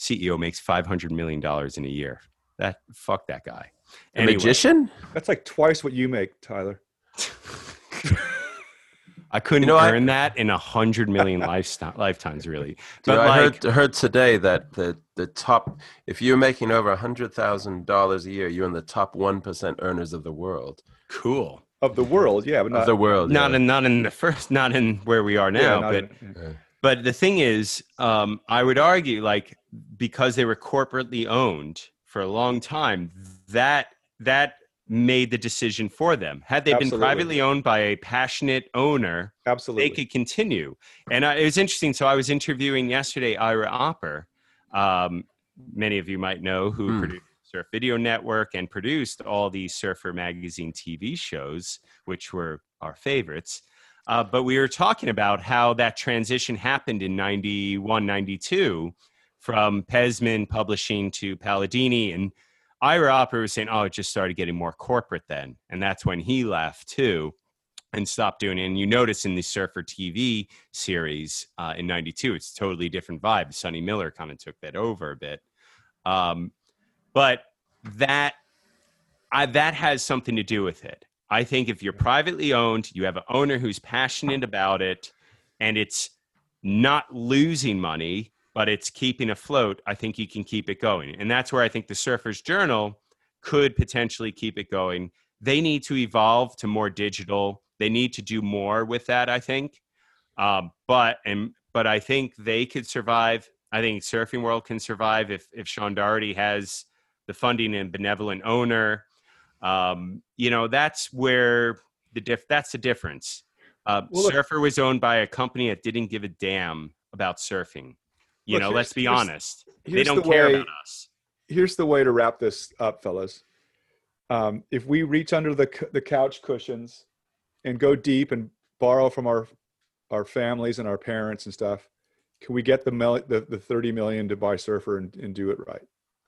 CEO makes $500 million in a year. That fuck that guy. Anyway, magician? That's like twice what you make, Tyler. I couldn't earn that in 100 million lifetimes, really. But I heard today that the top, if you're making over $100,000 a year, you're in the top 1% earners of the world. Cool. Of the world, yeah, but not of the world, not in, not in the first, not in where we are now. Yeah, but the thing is, I would argue, like, because they were corporately owned for a long time, that made the decision for them. Had they been privately owned by a passionate owner, they could continue. And it was interesting. So I was interviewing yesterday Ira Opper, many of you might know, who produced Surf Video Network and produced all these Surfer Magazine TV shows, which were our favorites. But we were talking about how that transition happened in 91, 92 from Pesman Publishing to Palladini. And Ira Opper was saying, oh, it just started getting more corporate then. And that's when he left too and stopped doing it. And you notice in the Surfer TV series in 92, it's a totally different vibe. Sonny Miller kind of took that over a bit. But that has something to do with it. I think if you're privately owned, you have an owner who's passionate about it, and it's not losing money, but it's keeping afloat, I think you can keep it going. And that's where I think the Surfer's Journal could potentially keep it going. They need to evolve to more digital. They need to do more with that, I think. But I think they could survive. I think Surfing World can survive if Sean Doherty has the funding and benevolent owner. That's where that's the difference. Surfer was owned by a company that didn't give a damn about surfing. Let's be honest. They don't care about us. Here's the way to wrap this up, fellas. If we reach under the couch cushions and go deep and borrow from our families and our parents and stuff, can we get the 30 million to buy Surfer and do it right?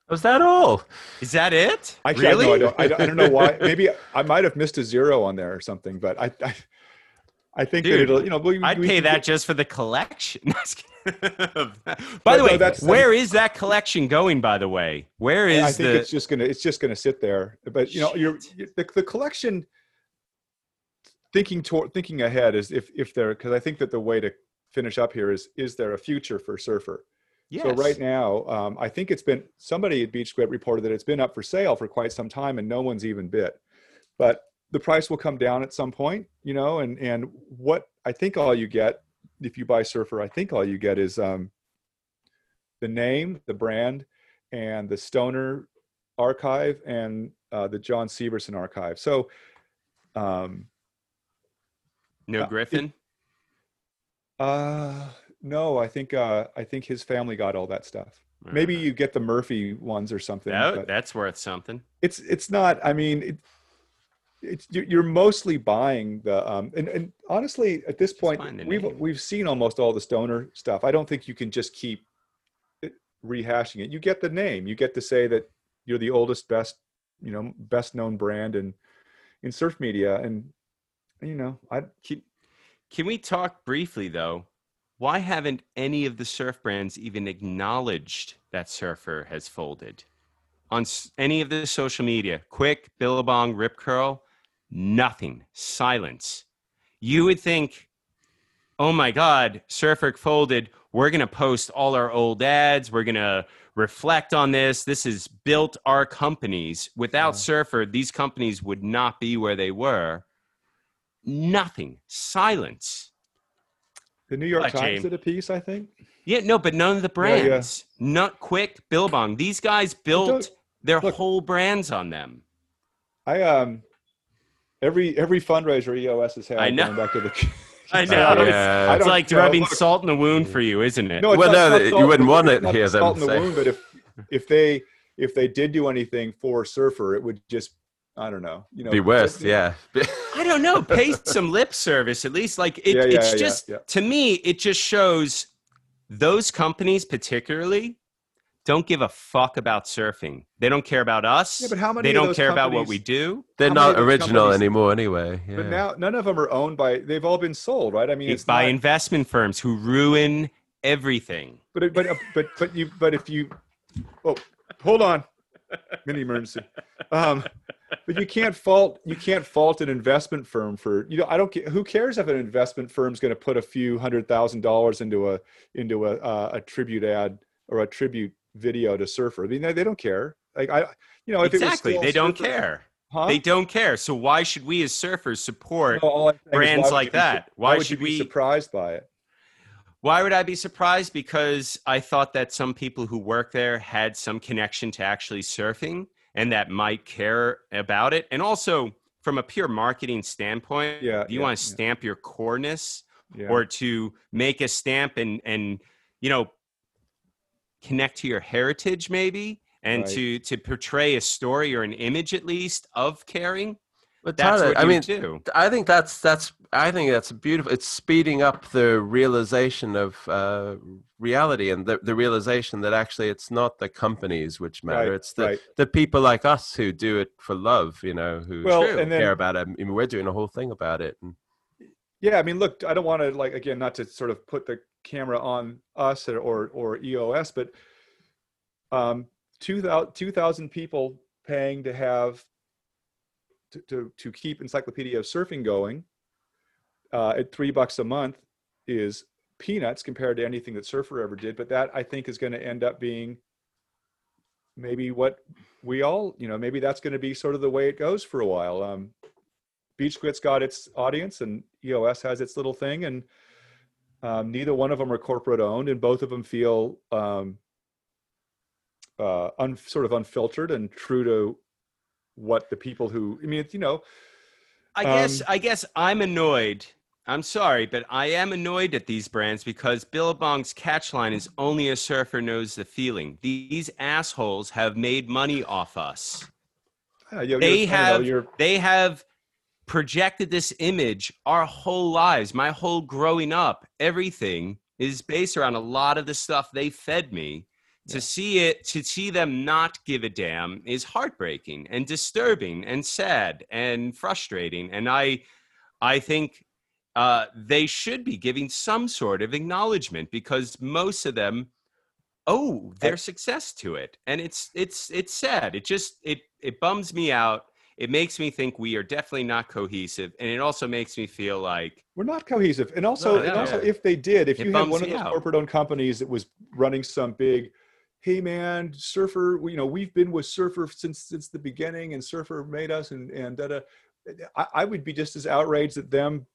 Was that all? Is that it? Really? I don't know why. Maybe I might have missed a zero on there or something, but I think that it'll, I'd pay that just for the collection. By the way, where is that collection going, by the way? Where is it's just going to sit there. But the collection, thinking ahead is because I think that the way to finish up here is there a future for Surfer? Yes. So right now, I think it's been, somebody at Beach Grit reported that it's been up for sale for quite some time and no one's even bid. But the price will come down at some point, and what I think all you get, if you buy Surfer, I think all you get is the name, the brand, and the Stoner archive and the John Severson archive. So no Griffin? No, I think his family got all that stuff. Uh-huh. Maybe you get the Murphy ones or something. That's worth something. It's not. I mean, it's you're mostly buying the and honestly at this point we've seen almost all the Stoner stuff. I don't think you can just keep rehashing it. You get the name. You get to say that you're the oldest, best known brand in surf media, and I keep. Can we talk briefly, though? Why haven't any of the surf brands even acknowledged that Surfer has folded? On any of the social media, Quick, Billabong, Rip Curl, nothing. Silence. You would think, oh my God, Surfer folded. We're going to post all our old ads. We're going to reflect on this. This has built our companies. Without Surfer, these companies would not be where they were. Nothing. Silence. The New York Times did a piece, I think. Yeah, no, but none of the brands. Yeah. Not Quick, Billabong. These guys built their whole brands on them. I every fundraiser EOS has had. I know. Going back to the I know. Yeah. It's like rubbing salt in the wound for you, isn't it? No, it's you wouldn't want it here. Salt in the wound, but if they did do anything for Surfer, it would just. I don't know. Be worse, yeah. I don't know. Pay some lip service at least. Like to me, it just shows those companies particularly don't give a fuck about surfing. They don't care about us. Yeah, but how many? They don't care about what we do. They're not original anymore, anyway. Yeah. But now none of them are owned by. They've all been sold, right? I mean, it's by investment firms who ruin everything. But hold on, mini emergency. But you can't fault an investment firm for I don't care. Who cares if an investment firm's going to put a few $100,000 into a tribute ad or a tribute video to Surfer? I mean, they don't care. Like if it was they don't care. Huh? They don't care. So why should we as surfers support brands like that? Why should we be surprised by it? Why would I be surprised? Because I thought that some people who work there had some connection to actually surfing and that might care about it. And also from a pure marketing standpoint, if you want to stamp your coreness or to make a stamp and, you know, connect to your heritage maybe. And to portray a story or an image at least of caring, but that's Tyler, what you do. I think that's beautiful. It's speeding up the realization of reality and the realization that actually it's not the companies which matter. It's the people like us who do it for love. You know, who care about it. I mean, we're doing a whole thing about it. And, yeah, I mean, look, I don't want to not to sort of put the camera on us or EOS, but. 2,000 people paying to have to keep Encyclopedia of Surfing going at $3 a month is peanuts compared to anything that Surfer ever did. But that I think is going to end up being maybe what we all, maybe that's going to be sort of the way it goes for a while. Beach Grit's got its audience and EOS has its little thing, and neither one of them are corporate owned, and both of them feel sort of unfiltered and true to what the people who, I guess I'm annoyed. I'm sorry, but I am annoyed at these brands because Billabong's catchline is only a surfer knows the feeling. These assholes have made money off us. They have projected this image our whole lives, my whole growing up. Everything is based around a lot of the stuff they fed me. To see them not give a damn is heartbreaking and disturbing and sad and frustrating. And I think they should be giving some sort of acknowledgement because most of them owe their success to it. And it's sad. It just, it bums me out. It makes me think we are definitely not cohesive. And it also makes me feel like we're not cohesive. And also, if they did, if you had one of those corporate owned companies that was running some big, hey man, Surfer, we've been with Surfer since the beginning, and Surfer made us, and da da. I would be just as outraged at them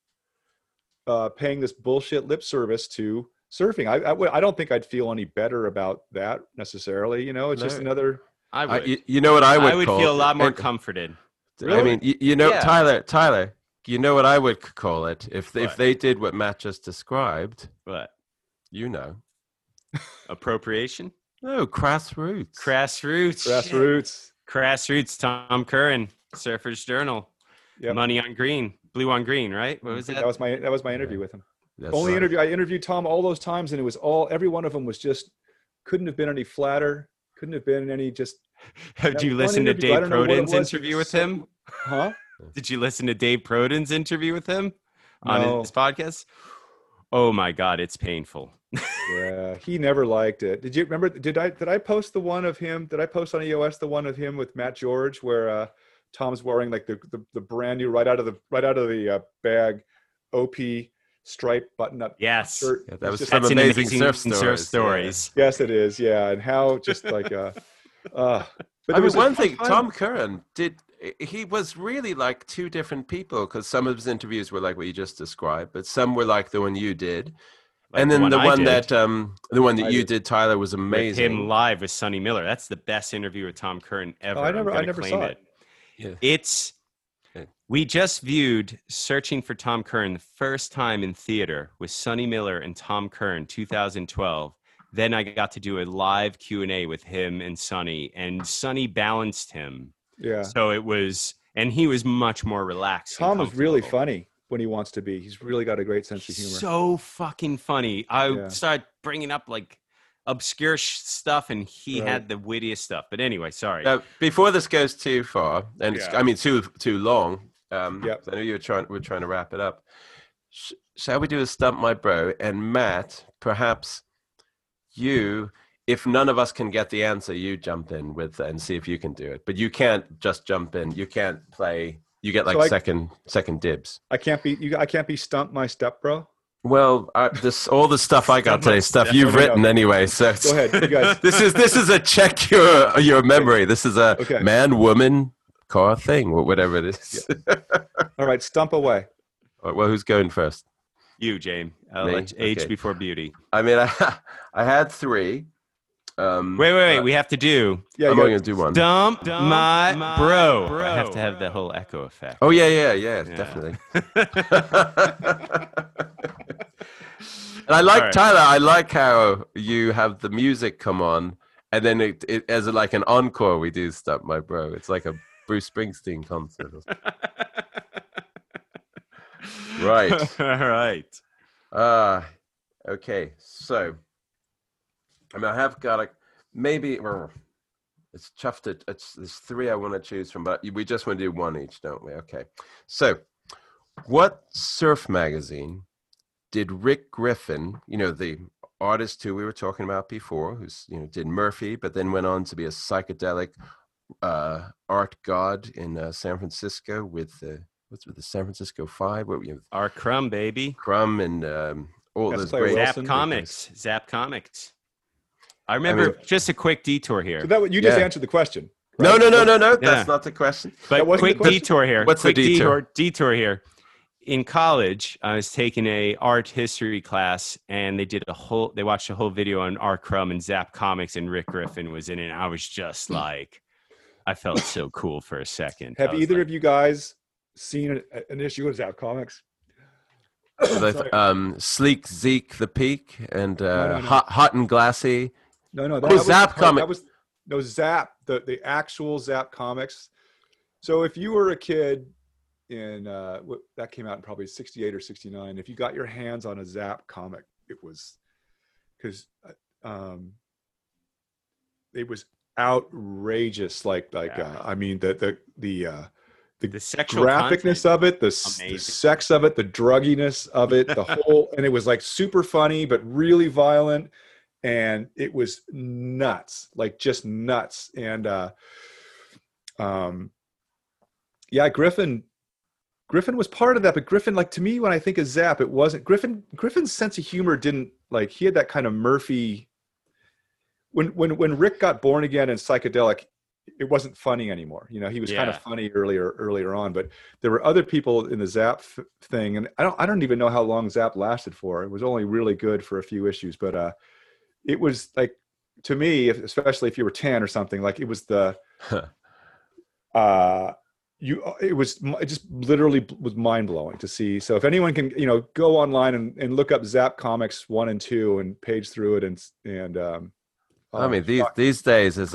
paying this bullshit lip service to surfing. I don't think I'd feel any better about that necessarily. Just another. I would. You know what I would. I would call feel a lot more comforted. Really? I mean, Tyler. You know what I would call it if they did what Matt just described. What? Appropriation. No, grassroots. Tom Curran, Surfer's Journal, Money on Green, Blue on Green, right? What was that? That was my interview with him. That's only interview. I interviewed Tom all those times, and it was every one of them was just, couldn't have been any flatter. Couldn't have been any just. Did you listen to Dave Proden's interview with him? Huh? Did you listen to Dave Proden's interview with him on his podcast? Oh my God, it's painful. Yeah, he never liked it. Did you remember? Did I post the one of him? Did I post on EOS the one of him with Matt George where Tom's wearing like the brand new right out of the bag OP stripe button up shirt? Yeah, that was just some amazing surf stories. Yeah. Yes, it is. Yeah, and how just like but there was one thing. Tom Curran did. He was really like two different people because some of his interviews were like what you just described, but some were like the one you did. Like and then the one that you did, Tyler, was amazing. With him live with Sonny Miller. That's the best interview with Tom Curran ever. Oh, I never saw it. Yeah. We just viewed Searching for Tom Curran the first time in theater with Sonny Miller and Tom Curran, 2012. Then I got to do a live Q&A with him and Sonny balanced him. Yeah. So it was, and he was much more relaxed. Tom is really funny. When he wants to be, he's really got a great sense of humor. So fucking funny. I started bringing up like obscure stuff, and he had the wittiest stuff. But anyway, sorry. Before this goes too far, and it's, I mean too long. I know we're trying to wrap it up. Shall we do a stump my bro? And Matt, perhaps you, if none of us can get the answer, you jump in with and see if you can do it. But you can't just jump in. You can't play. You get like second dibs. I can't be stumped my step bro. Well, all the stuff I got today, stuff you've written anyway. So go ahead, you guys. This is a check your memory. This is a man, woman, car thing or whatever it is. Yeah. All right, stump away. All right, well, who's going first? You, Jane. Age before beauty. I mean, I had three. Wait. We have to do. Yeah, I'm only gonna do one. Dump my bro. I have to have the whole echo effect. Oh yeah. Definitely. And I like, right, Tyler, I like how you have the music come on, and then it as like an encore, we do Dump My Bro. It's like a Bruce Springsteen concert. Right. All right. Okay. So, I mean, I have got it's tough to, there's three I want to choose from, but we just want to do one each, don't we? Okay. So, what surf magazine did Rick Griffin, you know, the artist who we were talking about before, who's, you know, did Murphy, but then went on to be a psychedelic art god in San Francisco with the San Francisco Five? What we have? Our Crumb, baby. Crumb and all those great Zap Comics. I remember, just a quick detour here. So that, you just answered the question. Right? No. That's not the question. But quick question. Detour here. What's the detour? Detour here. In college, I was taking a art history class, and they watched a whole video on R. Crumb and Zap Comics, and Rick Griffin was in it. And I was just like, I felt so cool for a second. Have either of you guys seen an issue of Zap Comics? Sleek Zeke the Peak and no. Hot and Glassy. That was Zap Comics. Zap, the actual Zap Comics. So if you were a kid, that came out in probably 68 or 69. If you got your hands on a Zap comic, it was because it was outrageous. The sexual graphicness of it, the sex of it, the drugginess of it, the whole, and it was like super funny but really violent, and it was nuts, like just nuts. And Griffin was part of that, but Griffin, like, to me, when I think of Zap, it wasn't Griffin. Griffin's sense of humor didn't, like, he had that kind of Murphy. When Rick got born again and psychedelic, it wasn't funny anymore. You know, he was kind of funny earlier on, but there were other people in the Zap thing, and I don't even know how long Zap lasted for. It was only really good for a few issues, but it was like, to me, especially if you were 10 or something, like, it was the. It just literally was mind blowing to see. So if anyone can, you know, go online and look up Zap Comics 1 and 2 and page through it and. I mean, these days, as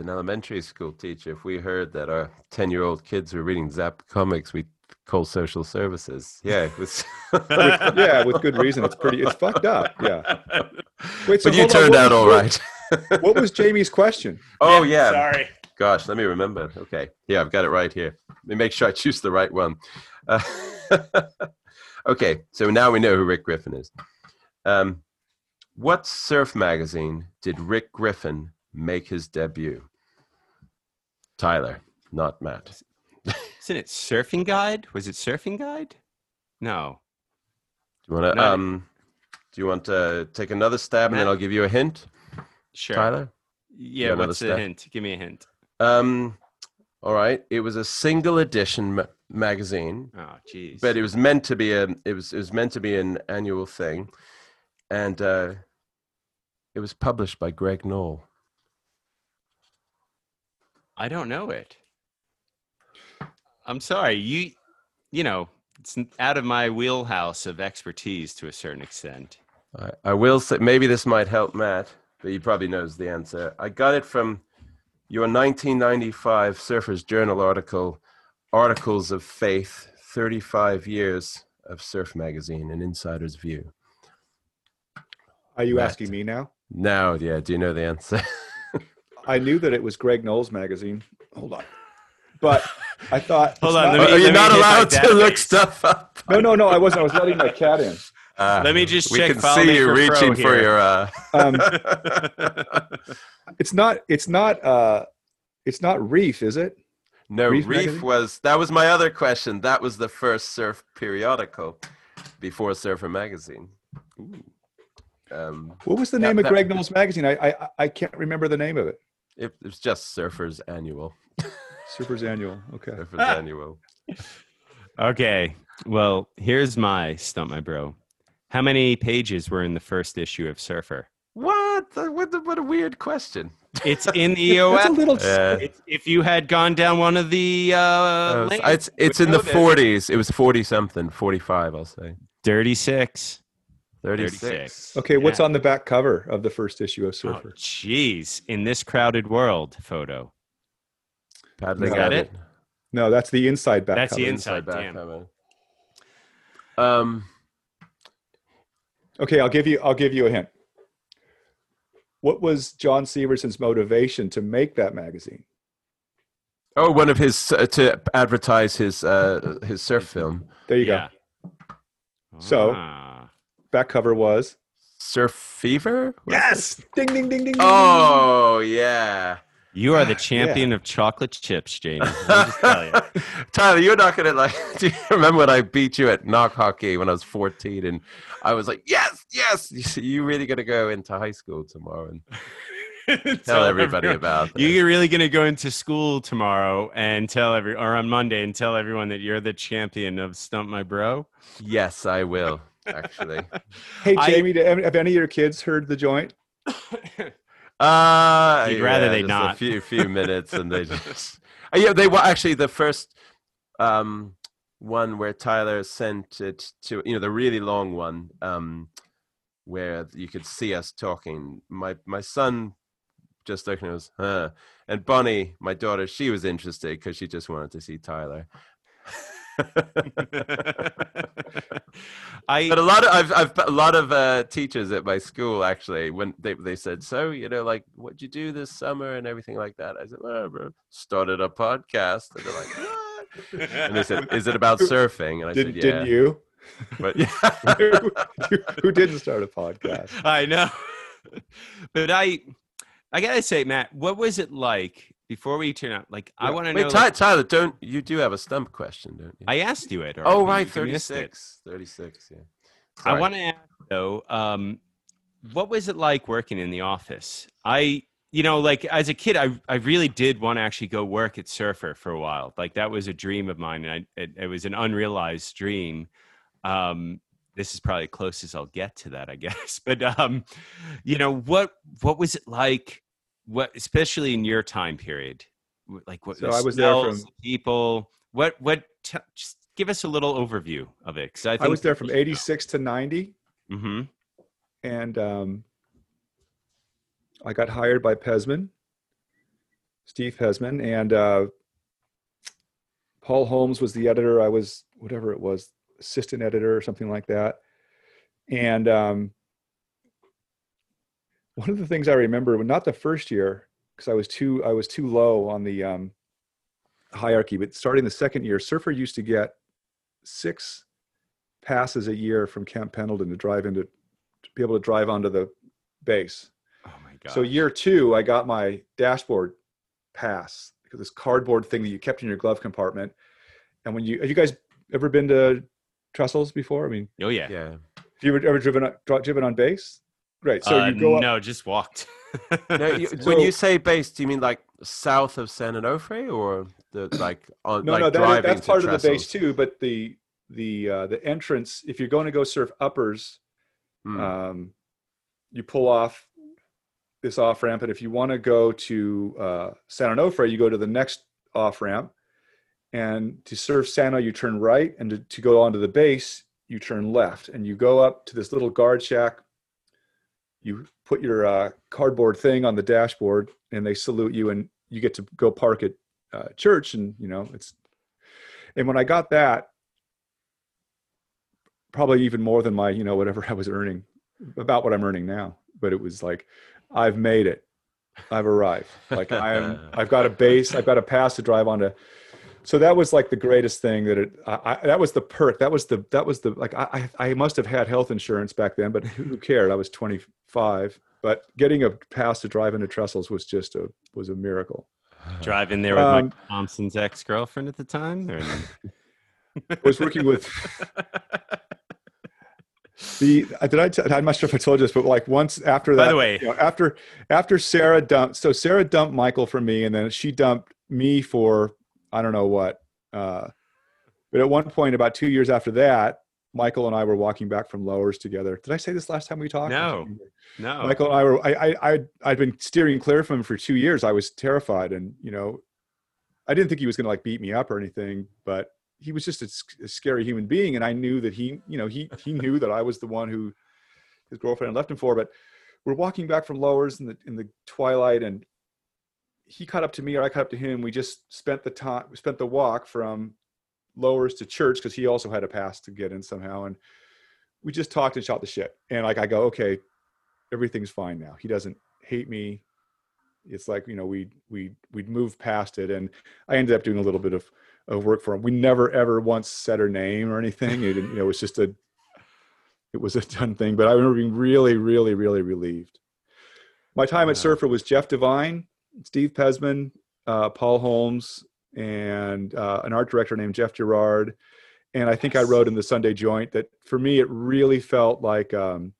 an elementary school teacher, if we heard that our 10-year-old kids were reading Zap Comics, we'd call social services. Yeah, it was. With good reason. It's fucked up. Yeah. Wait, so but you turned out all right. What was Jamie's question? Oh yeah. Sorry. Gosh, let me remember. Okay. Yeah, I've got it right here. Let me make sure I choose the right one. Okay, so now we know who Rick Griffin is. What surf magazine did Rick Griffin make his debut? Tyler, not Matt. Isn't it Surfing Guide? Was it Surfing Guide? No. Do you want to take another stab, Matt? And then I'll give you a hint? Sure. Tyler? Yeah, what's the hint? Give me a hint. All right. It was a single edition magazine. Oh, geez. But it was meant to be an annual thing, and it was published by Greg Knoll. I don't know it. I'm sorry. You know, it's out of my wheelhouse of expertise to a certain extent. I will say, maybe this might help Matt, but he probably knows the answer. I got it from your 1995 Surfer's Journal article, Articles of Faith, 35 Years of Surf Magazine, an Insider's View. Are you asking me now? No, yeah. Do you know the answer? I knew that it was Greg Knoll's magazine. Hold on. But I thought... Hold on. Are you not allowed to look stuff up? No, I wasn't. I was letting my cat in. Let me just check. We can see you reaching for your. It's not Reef, is it? No, Reef was. That was my other question. That was the first surf periodical, before Surfer Magazine. Ooh. What was the name of Greg Knoll's magazine? I can't remember the name of it. It was just Surfer's Annual. Surfer's Annual. Okay. Surfer's Annual. Okay. Well, here's my stump, my bro. How many pages were in the first issue of Surfer? What a weird question. It's in the EOS. That's a little, if you had gone down one of the lanes, it's in the 40s. It was 40 something, 45, I'll say. 36. 36. Okay, yeah. What's on the back cover of the first issue of Surfer? Jeez, in this crowded world photo. Paddling got it? No, that's the inside back. That's cover. The inside back damn. Cover. Okay, I'll give you a hint. What was John Severson's motivation to make that magazine? Oh, one of his to advertise his surf film. There you go. So. Back cover was Surf Fever. Yes! Ding ding ding ding. Oh yeah! You are the champion of chocolate chips, Jamie. I'll just tell you. Tyler, you're not gonna like. Do you remember when I beat you at knock hockey when I was 14, and I was like, yes. You really gonna go into high school tomorrow and tell everybody about this. You're really gonna go into school tomorrow and on Monday and tell everyone that you're the champion of Stump My Bro. Yes, I will. Actually, hey Jamie, have any of your kids heard The Joint? You'd rather they not. A few minutes, and they just they were actually the first one where Tyler sent it to the really long one where you could see us talking. My son just looking at us, and Bonnie, my daughter, she was interested because she just wanted to see Tyler. I've a lot of teachers at my school actually when they said, so what'd you do this summer and everything like that, I said, bro, started a podcast, and they're like, what? And they said, is it about surfing? And I said, yeah. Didn't you? But who didn't start a podcast? I know. But I gotta say, Matt, what was it like before we turn out, I want to know. Wait, Tyler, you do have a stump question, don't you? I asked you it. Oh, right, 36. 36, yeah. Sorry. I want to ask, though, what was it like working in the office? As a kid, I really did want to actually go work at Surfer for a while. That was a dream of mine, and it was an unrealized dream. This is probably the closest I'll get to that, I guess. But, what was it like? What, especially in your time period, so I was there from people. Just give us a little overview of it, because I was there from 86 to 90, and I got hired by Pesman, Steve Pesman, and Paul Holmes was the editor. I was assistant editor or something like that, and. One of the things I remember, not the first year, because I was too low on the hierarchy, but starting the second year, Surfer used to get 6 passes a year from Camp Pendleton to be able to drive onto the base. Oh my God! So year 2, I got my dashboard pass, because this cardboard thing that you kept in your glove compartment. And have you guys ever been to trestles before? I mean, oh yeah, yeah. Have you ever driven on base? Right, so you go up. No, just walked. When you say base, do you mean south of San Onofre, or that's part trestles? Of the base too. But the entrance, if you're going to go surf uppers, you pull off this off ramp, and if you want to go to San Onofre, you go to the next off ramp. And to surf Sano, you turn right, and to go onto the base, you turn left, and you go up to this little guard shack. You put your cardboard thing on the dashboard, and they salute you, and you get to go park at church. And and when I got that, probably even more than my, whatever I was earning, about what I'm earning now, but it was I've made it. I've arrived. I've got a base, I've got a pass to drive onto. So that was the greatest thing that was the perk. I must have had health insurance back then, but who cared? I was 25, but getting a pass to drive into trestles was just was a miracle. Driving there with Mike Thompson's ex-girlfriend at the time. Or... I was working with I'm not sure if I told you this, but once after that, by the way, after Sarah dumped Michael for me, and then she dumped me for I don't know what. But at one point, about 2 years after that, Michael and I were walking back from Lowers together. Did I say this last time we talked? No. Michael and I were, I'd been steering clear from him for 2 years. I was terrified, and you know, I didn't think he was going to like beat me up or anything, but he was just a scary human being. And I knew that he, you know, he knew that I was the one who his girlfriend had left him for. But we're walking back from Lowers in the twilight, and he caught up to me, or I caught up to him. We just spent the time, spent the walk from Lowers to Church, because he also had a pass to get in somehow. And we just talked and shot the shit. And like, I go, okay, everything's fine now. He doesn't hate me. It's like, you know, we'd moved past it. And I ended up doing a little bit of work for him. We never, ever once said her name or anything. It, you know, it was just it was a done thing. But I remember being really, really, really relieved. My time at Surfer was Jeff Devine, Steve Pesman, Paul Holmes, and an art director named Jeff Girard. And I think I wrote in the Sunday Joint that for me, it really felt like it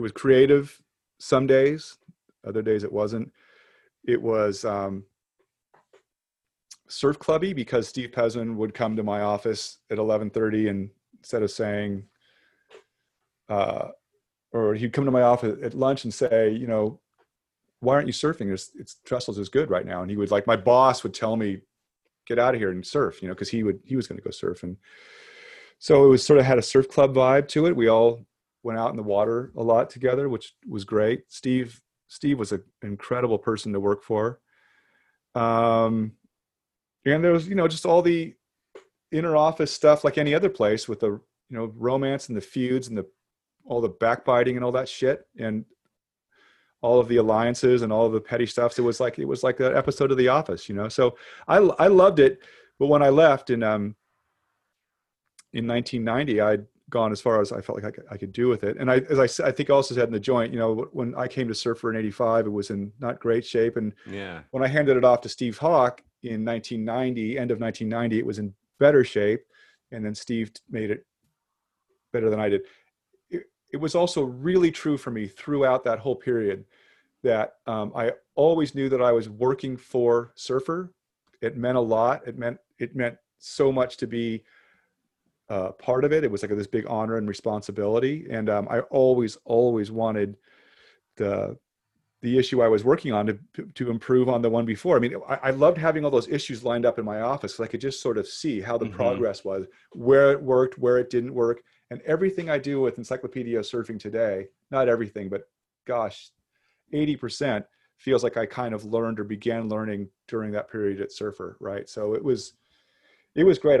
was creative some days. Other days it wasn't. It was surf clubby, because Steve Pesman would come to my office at 11:30, and instead of saying, or he'd come to my office at lunch and say, you know, why aren't you surfing? It's trestles is good right now. And he would, like, my boss would tell me, get out of here and surf, you know, because he was going to go surf. And so it was sort of had a surf club vibe to it. We all went out in the water a lot together, which was great. Steve was an incredible person to work for. And there was, you know, just all the inner office stuff, like any other place, with the, you know, romance and the feuds and all the backbiting and all that shit, and all of the alliances and all of the petty stuff. So it was like an episode of The Office, you know? So I loved it. But when I left in 1990, I'd gone as far as I felt like I could do with it. And as I think I also said in the Joint, you know, when I came to Surfer in 85, it was in not great shape. And yeah, when I handed it off to Steve Hawk in 1990, end of 1990, it was in better shape. And then Steve made it better than I did. It was also really true for me throughout that whole period that I always knew that I was working for Surfer. It meant a lot. It meant so much to be part of it. It was like this big honor and responsibility. And I always wanted the issue I was working on to improve on the one before. I mean, I loved having all those issues lined up in my office, so I could just sort of see how the progress was, where it worked, where it didn't work. And everything I do with Encyclopedia Surfing today, not everything, but gosh, 80% feels like I kind of learned or began learning during that period at Surfer, right? So it was great.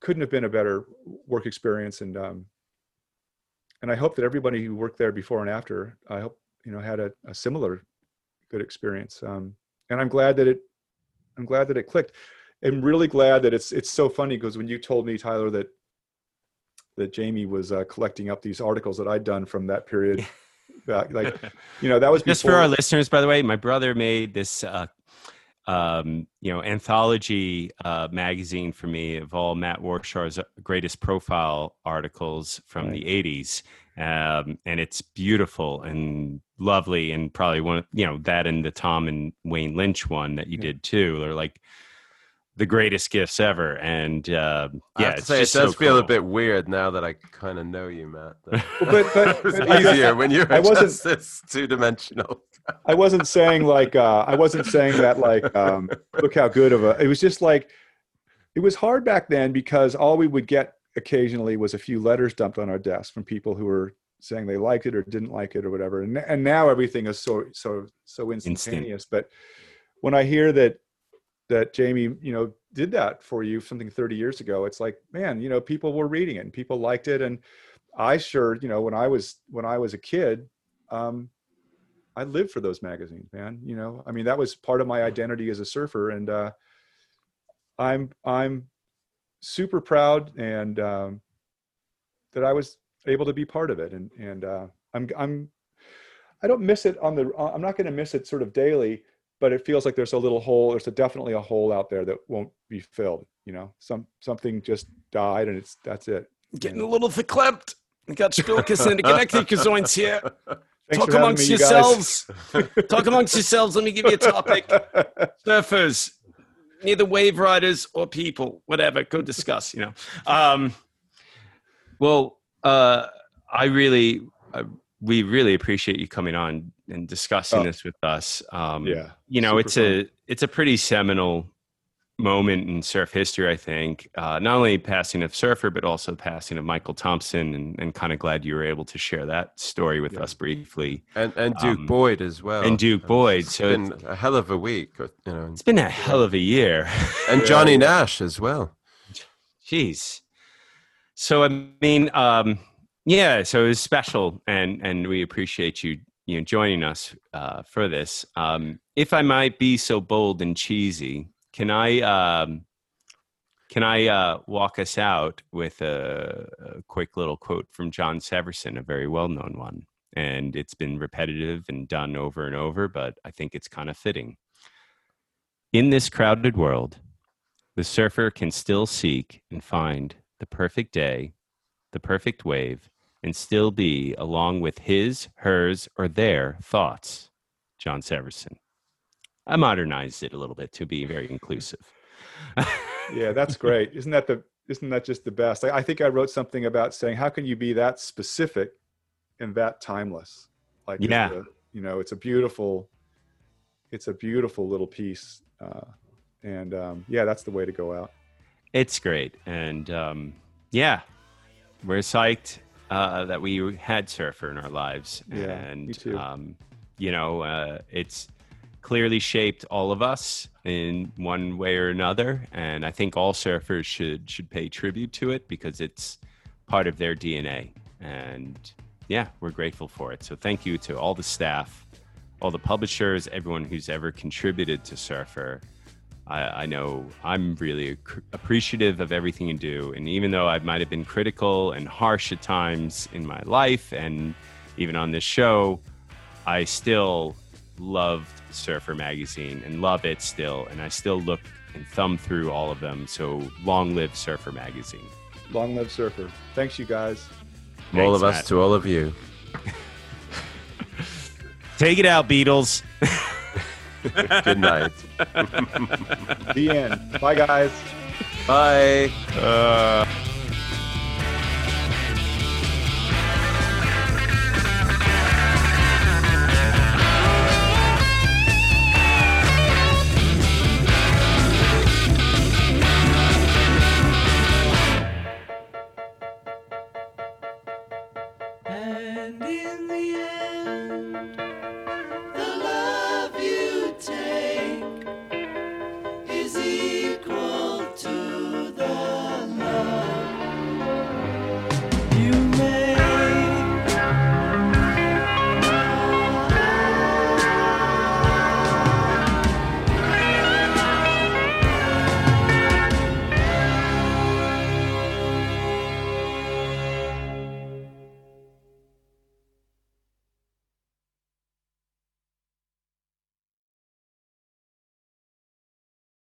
Couldn't have been a better work experience. And and I hope that everybody who worked there before and after, I hope, you know, had a similar good experience. And I'm glad that it clicked. I'm really glad that it's so funny, because when you told me, Tyler, that Jamie was collecting up these articles that I'd done from that period. Like, you know, that was just before. For our listeners, by the way, my brother made this, you know, anthology magazine for me of all Matt Warshaw's greatest profile articles from the 80s. And it's beautiful and lovely. And probably one of, you know, that and the Tom and Wayne Lynch one that you did too, are like the greatest gifts ever. And yeah, I have to say, it does feel a bit weird now that I kind of know you, Matt. But it was easier when you were just this two-dimensional. I wasn't saying like that like look how good of a. It was just like, it was hard back then, because all we would get occasionally was a few letters dumped on our desk from people who were saying they liked it or didn't like it or whatever. And now everything is so instantaneous. But when I hear that Jamie, you know, did that for you something 30 years ago, it's like, man, you know, people were reading it and people liked it. And I sure, you know, when I was a kid, I lived for those magazines, man. You know, I mean, that was part of my identity as a surfer. And I'm super proud and that I was able to be part of it. And I don't miss it I'm not going to miss it sort of daily, but it feels like there's a little hole. There's definitely a hole out there that won't be filled. You know, something just died, and that's it. Getting a little verklempt. Got Spilkes and the Connecting Zones here. Talk amongst yourselves. Talk amongst yourselves. Let me give you a topic. Surfers, neither wave riders or people, whatever. Go discuss, you know. We really appreciate you coming on and discussing this with us. You know, it's a pretty seminal moment in surf history, I think, not only passing of Surfer, but also passing of Michael Thompson, and kind of glad you were able to share that story with us briefly. And Duke Boyd as well. And Duke Boyd. So it's been a hell of a week, you know. It's been a hell of a year. And Johnny Nash as well. Jeez. So, I mean, so it was special, and we appreciate you joining us for this. If I might be so bold and cheesy, can I walk us out with a quick little quote from John Severson, a very well-known one, and it's been repetitive and done over and over, but I think it's kind of fitting. In this crowded world, the surfer can still seek and find the perfect day, the perfect wave, and still be along with his, hers, or their thoughts. John Severson. I modernized it a little bit to be very inclusive. Yeah, that's great. Isn't that just the best? I think I wrote something about saying, how can you be that specific and that timeless? Like, it's a beautiful little piece. That's the way to go out. It's great. And we're psyched that we had Surfer in our lives. And, me too. It's clearly shaped all of us in one way or another, and I think all surfers should pay tribute to it because it's part of their DNA, and we're grateful for it. So thank you to all the staff, all the publishers, everyone who's ever contributed to Surfer. I know I'm really appreciative of everything you do, and even though I might have been critical and harsh at times in my life and even on this show, I still loved Surfer Magazine and love it still, and I still look and thumb through all of them. So long live Surfer Magazine. Long live Surfer. Thanks, you guys. From all of us to all of you. Take it out, Beatles. Good night. The end. Bye, guys. Bye. And in the end